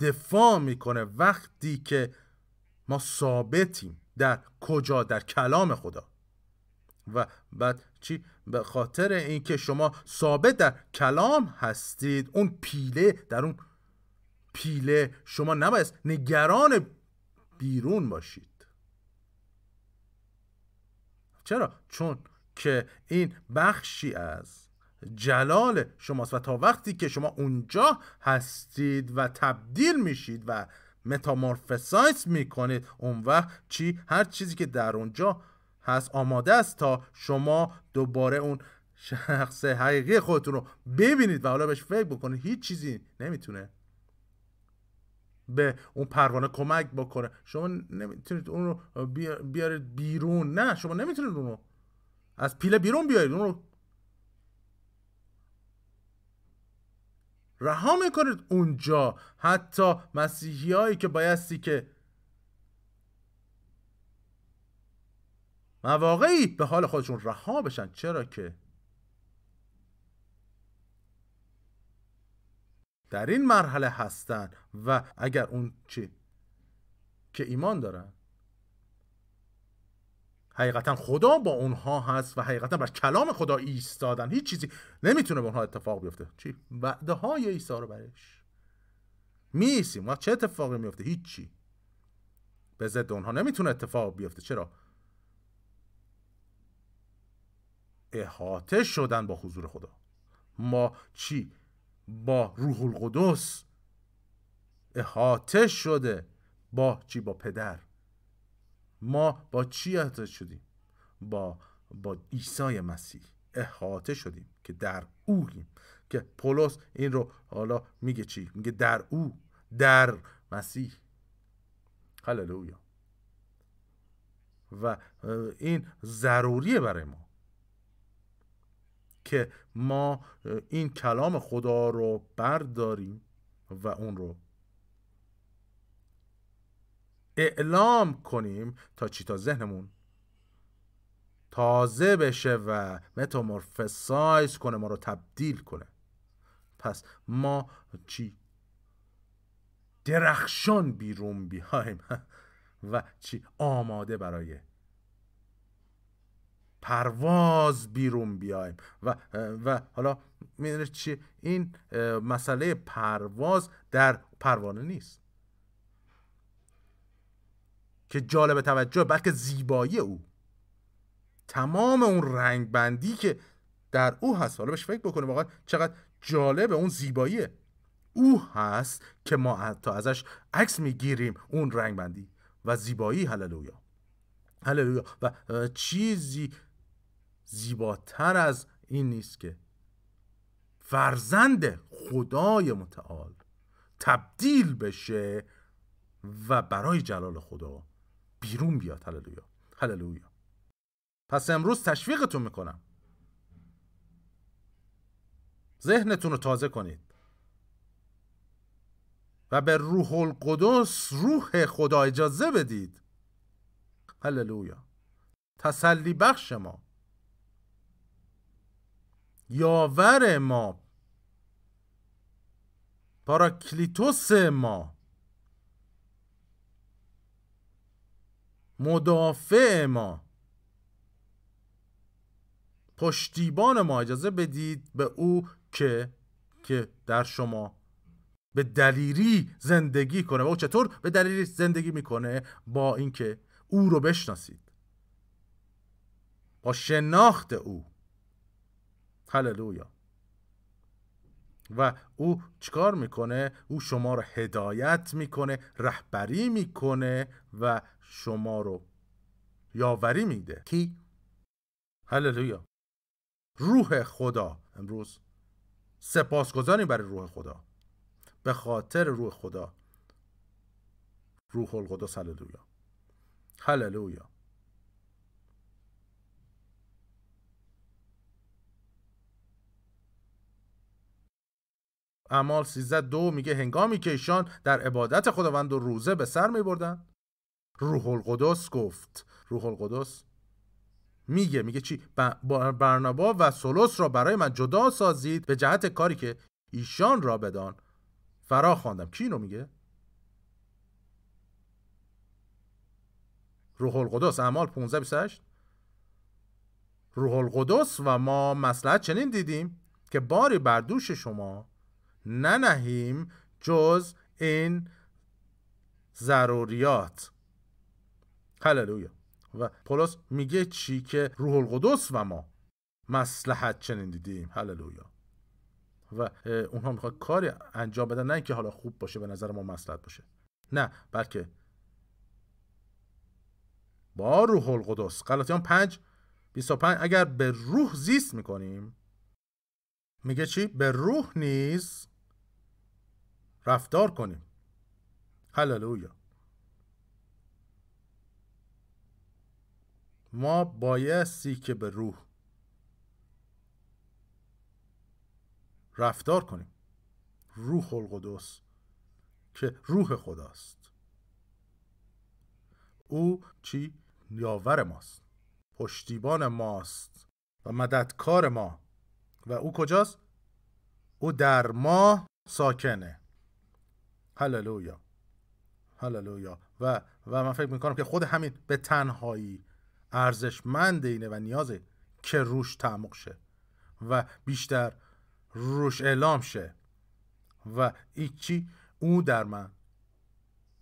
دفاع میکنه وقتی که ما ثابتیم. در کجا؟ در کلام خدا. و بعد چی؟ به خاطر اینکه شما ثابت در کلام هستید، اون پیله، در اون پیله شما نباید نگران بیرون باشید. چرا؟ چون که این بخشی از جلال شماست و تا وقتی که شما اونجا هستید و تبدیل میشید و متامورفسایز میکنید، اون وقت چی؟ هر چیزی که در اونجا هست آماده است تا شما دوباره اون شخص حقیقی خودتون رو ببینید و حالا بهش فکر بکنید. هیچ چیزی نمیتونه به اون پروانه کمک بکنه. شما نمیتونید اون رو بیارید بیرون. نه، شما نمیتونید اون رو از پیله بیرون بیارید. اون رو رها میکنید اونجا. حتی مسیحی هایی که بایستی که مواقعی به حال خودشون رها بشن، چرا که در این مرحله هستن و اگر اون چی که ایمان دارن حقیقتا خدا با اونها هست و حقیقتا بر کلام خدا ایستادن، هیچ چیزی نمیتونه با اونها اتفاق بیفته. چی؟ وعده های عیسی رو برش میسیم و چه اتفاقی میفته؟ هیچی به ضد اونها نمیتونه اتفاق بیفته. چرا؟ احاطه شدن با حضور خدا. ما چی؟ با روح القدس احاطه شده. با چی؟ با پدر. ما با چی احاطه شدیم؟ با با عیسی مسیح احاطه شدیم که در اویم. که پولس این رو حالا میگه چی؟ میگه در او، در مسیح. هللویا. و این ضروریه برای ما که ما این کلام خدا رو برداریم و اون رو اعلام کنیم تا چی؟ تا ذهنمون تازه بشه و متامورفسایز کنه، ما رو تبدیل کنه. پس ما چی؟ درخشان بیرون بیایم و چی؟ آماده برای پرواز بیرون بیایم. و و حالا میدونید چی؟ این مسئله پرواز در پروانه نیست که جالب توجه، بلکه زیبایی او، تمام اون رنگ بندی که در او هست. حالا بهش فکر بکنیم واقعا چقدر جالبه اون زیبایی او هست که ما حتی ازش عکس میگیریم، اون رنگ بندی و زیبایی. هللویا. هللویا. و چیزی زیباتر از این نیست که فرزند خدای متعال تبدیل بشه و برای جلال خدا بیرون بیاد. هللویا. هللویا. پس امروز تشویقتون میکنم ذهنتون رو تازه کنید و به روح القدس، روح خدا، اجازه بدید. هللویا. تسلی بخش ما، یاور ما، پاراکلیتوس ما، مدافع ما، پشتیبان ما، اجازه بدید به او که که در شما به دلیری زندگی کنه. و او چطور به دلیری زندگی میکنه؟ با اینکه او رو بشناسید، با شناخت او. هللویا. و او چکار میکنه؟ او شما رو هدایت میکنه، رهبری میکنه و شما رو یاوری میده. کی؟ هللویا. روح خدا. امروز سپاسگزاری برای روح خدا، به خاطر روح خدا، روح القدس. هللویا، هللویا. اعمال سیزده دو میگه هنگامی که ایشان در عبادت خداوند و روزه به سر میبردن، روح القدس گفت. روح القدس میگه میگه چی؟ برنابا و سولوس را برای من جدا سازید به جهت کاری که ایشان را بدان فرا خواندم. کی اینو میگه؟ روح القدس. اعمال پانزده بیست و هشت. روح القدس و ما مصلحت چنین دیدیم که باری بر دوش شما ننهیم جز این ضروریات. هللویا. و پولس میگه چی؟ که روح القدس و ما مصلحت چنین دیدیم. هللویا. و اونها میخواد کاری انجام بدن، نه اینکه حالا خوب باشه، به نظر ما مصلحت باشه، نه، بلکه با روح القدس. غلاطیان پنج بیست و پنج. اگر به روح زیست میکنیم، میگه چی؟ به روح نیز رفتار کنیم. هللویا. ما بایستی که به روح رفتار کنیم. روح القدس که روح خداست، او چی؟ یاور ماست، پشتیبان ماست و مددکار ما. و او کجاست؟ او در ما ساکنه. هللویا، هللویا. و و من فکر میکنم که خود همین به تنهایی ارزشمند اینه و نیازه که روش تعمق شه و بیشتر روش اعلام شه. و ایچی؟ او در من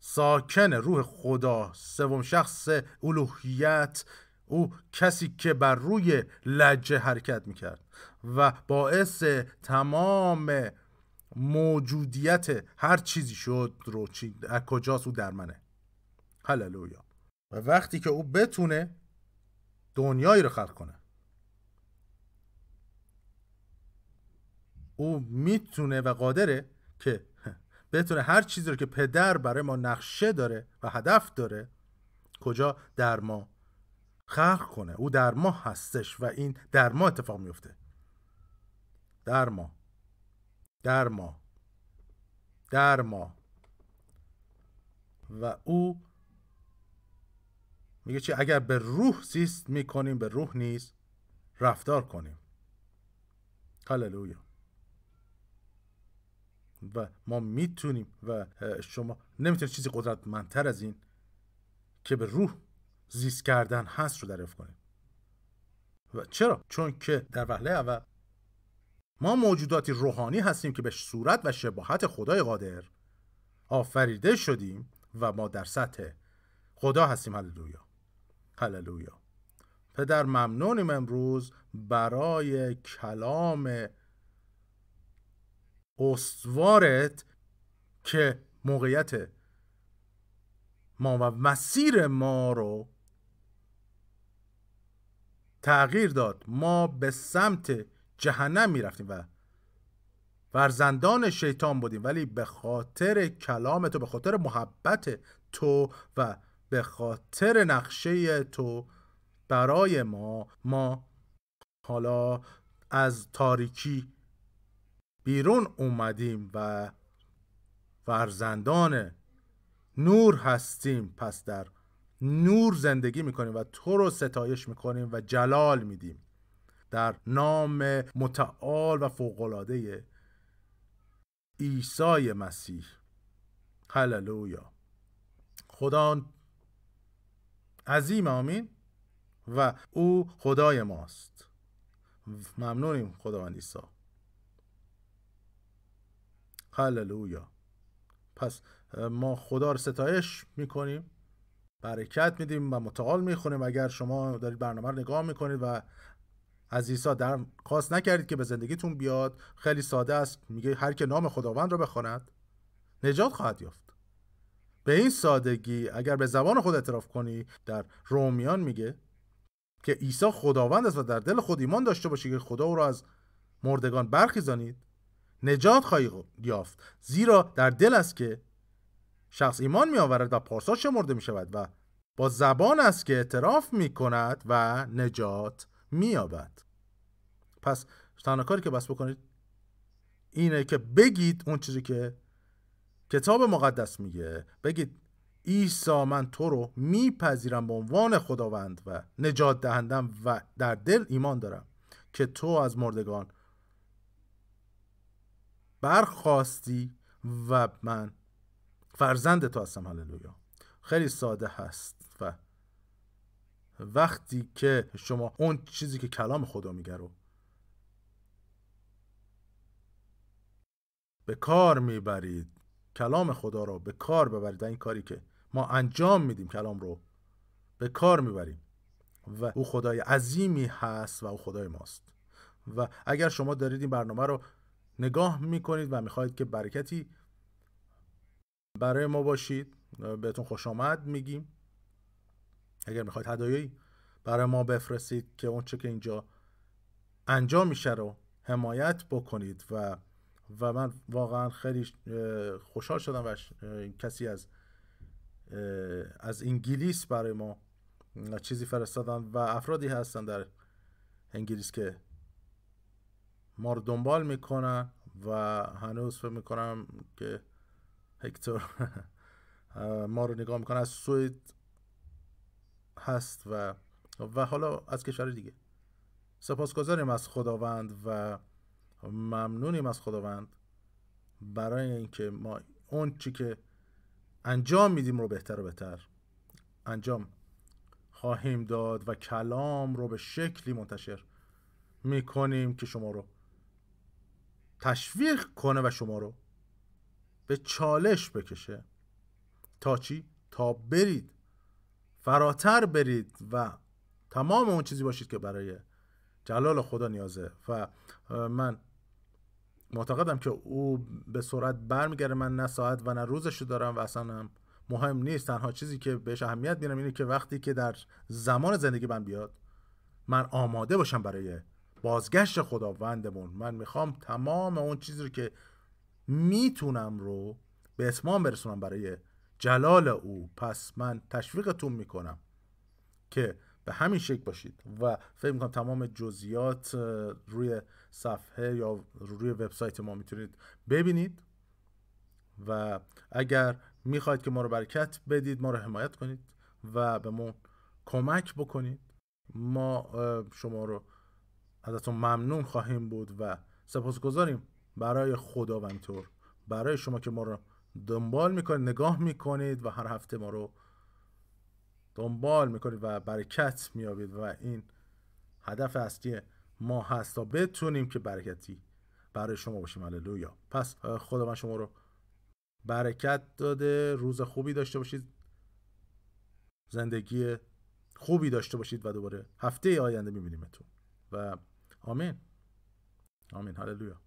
ساکن، روح خدا، سوم شخص الوهیت، او کسی که بر روی لجه حرکت میکرد و باعث تمام موجودیت هر چیزی شد رو چی؟ از کجاست؟ او در منه. هللویا. و وقتی که او بتونه دنیایی رو خلق کنه، او میتونه و قادره که بتونه هر چیزی رو که پدر برای ما نقشه داره و هدف داره، کجا؟ در ما خلق کنه. او در ما هستش و این در ما اتفاق میفته. در ما، در ما، در ما. و او میگه چی؟ اگر به روح زیست میکنیم، به روح نیز رفتار کنیم. هللویا. و ما میتونیم و شما نمیتونید چیزی قدرتمندتر از این که به روح زیست کردن هست رو دریافت کنیم. و چرا؟ چون که در وهله اول ما موجوداتی روحانی هستیم که به صورت و شباهت خدای قادر آفریده شدیم و ما در سطح خدا هستیم. هللویا، هللویا. پدر ممنونیم امروز برای کلام استوارت که موقعیت ما و مسیر ما رو تغییر داد. ما به سمت جهنم می رفتیم و فرزندان شیطان بودیم، ولی به خاطر کلام تو، به خاطر محبت تو و به خاطر نقشه تو برای ما، ما حالا از تاریکی بیرون اومدیم و فرزندان نور هستیم. پس در نور زندگی میکنیم و تو رو ستایش میکنیم و جلال میدیم در نام متعال و فوق‌العاده عیسی مسیح. هللویا. خدا عظیم. آمین. و او خدای ماست. ممنونیم خداوند عیسی. هللویا. پس ما خدا رو ستایش میکنیم، برکت میدیم و متعال میخونیم. اگر شما دارید برنامه رو نگاه میکنید و از عیسی درخواست نکردید که به زندگیتون بیاد، خیلی ساده است. میگه هر که نام خداوند رو بخواند نجات خواهد یافت. به این سادگی اگر به زبان خود اعتراف کنی، در رومیان میگه که عیسی خداوند است و در دل خود ایمان داشته باشی که خدا او را از مردگان برخیزانید، نجات خواهی یافت، زیرا در دل است که شخص ایمان می آورد و پارسا شمرده می شود و با زبان است که اعتراف می کند و نجات می یابد. پس تنها کاری که بس بکنید اینه که بگید اون چیزی که کتاب مقدس میگه، بگید عیسی من تو رو میپذیرم به عنوان خداوند و نجات دهندم و در دل ایمان دارم که تو از مردگان برخاستی و من فرزند تو هستم. هللویا. خیلی ساده هست و وقتی که شما اون چیزی که کلام خدا میگه رو به کار میبرید، کلام خدا رو به کار ببرید، این کاری که ما انجام میدیم کلام رو به کار میبریم و او خدای عظیمی هست و او خدای ماست. و اگر شما دارید این برنامه رو نگاه میکنید و میخواید که برکتی برای ما باشید، بهتون خوش آمد میگیم. اگر میخواید هدایایی برای ما بفرستید که اون چه که اینجا انجام میشه رو حمایت بکنید و و من واقعا خیلی خوشحال شدم و کسی از از انگلیس برای ما چیزی فرستادن و افرادی هستن در انگلیس که ما رو دنبال میکنن و هنوز فکر میکنم که هکتور ما رو نگاه میکنه، از سوئد هست و و حالا از کشور دیگه. سپاسگزاریم از خداوند و ممنونیم از خداوند برای اینکه ما اون چی که انجام میدیم رو بهتر و بهتر انجام خواهیم داد و کلام رو به شکلی منتشر میکنیم که شما رو تشویق کنه و شما رو به چالش بکشه تا چی؟ تا برید فراتر، برید و تمام اون چیزی باشید که برای جلال خدا نیازه. و من معتقدم که او به سرعت برمیگره. من نه ساعت و نه روزشو دارم و اصلا هم مهم نیست. تنها چیزی که بهش اهمیت میدم اینه که وقتی که در زمان زندگی من بیاد، من آماده باشم برای بازگشت خداوندمون. من میخوام تمام اون چیزی رو که میتونم رو به اتمام برسونم برای جلال او. پس من تشویقتون میکنم که به همین شکل باشید و فکر میکنم تمام جزئیات روی صفحه یا روی وبسایت ما میتونید ببینید. و اگر میخواید که ما رو برکت بدید، ما رو حمایت کنید و به ما کمک بکنید، ما شما رو ازتون ممنون خواهیم بود و سپاسگزاریم برای خدا و اینطور برای شما که ما رو دنبال میکنید، نگاه میکنید و هر هفته ما رو دنبال میکنید و برکت میابید. و این هدف اصلی ما هست تا بتونیم که برکتی برای شما باشیم. هللویا. پس خدا من شما رو برکت داده. روز خوبی داشته باشید، زندگی خوبی داشته باشید و دوباره هفته آینده میبینیمتون. و آمین آمین. هللویا.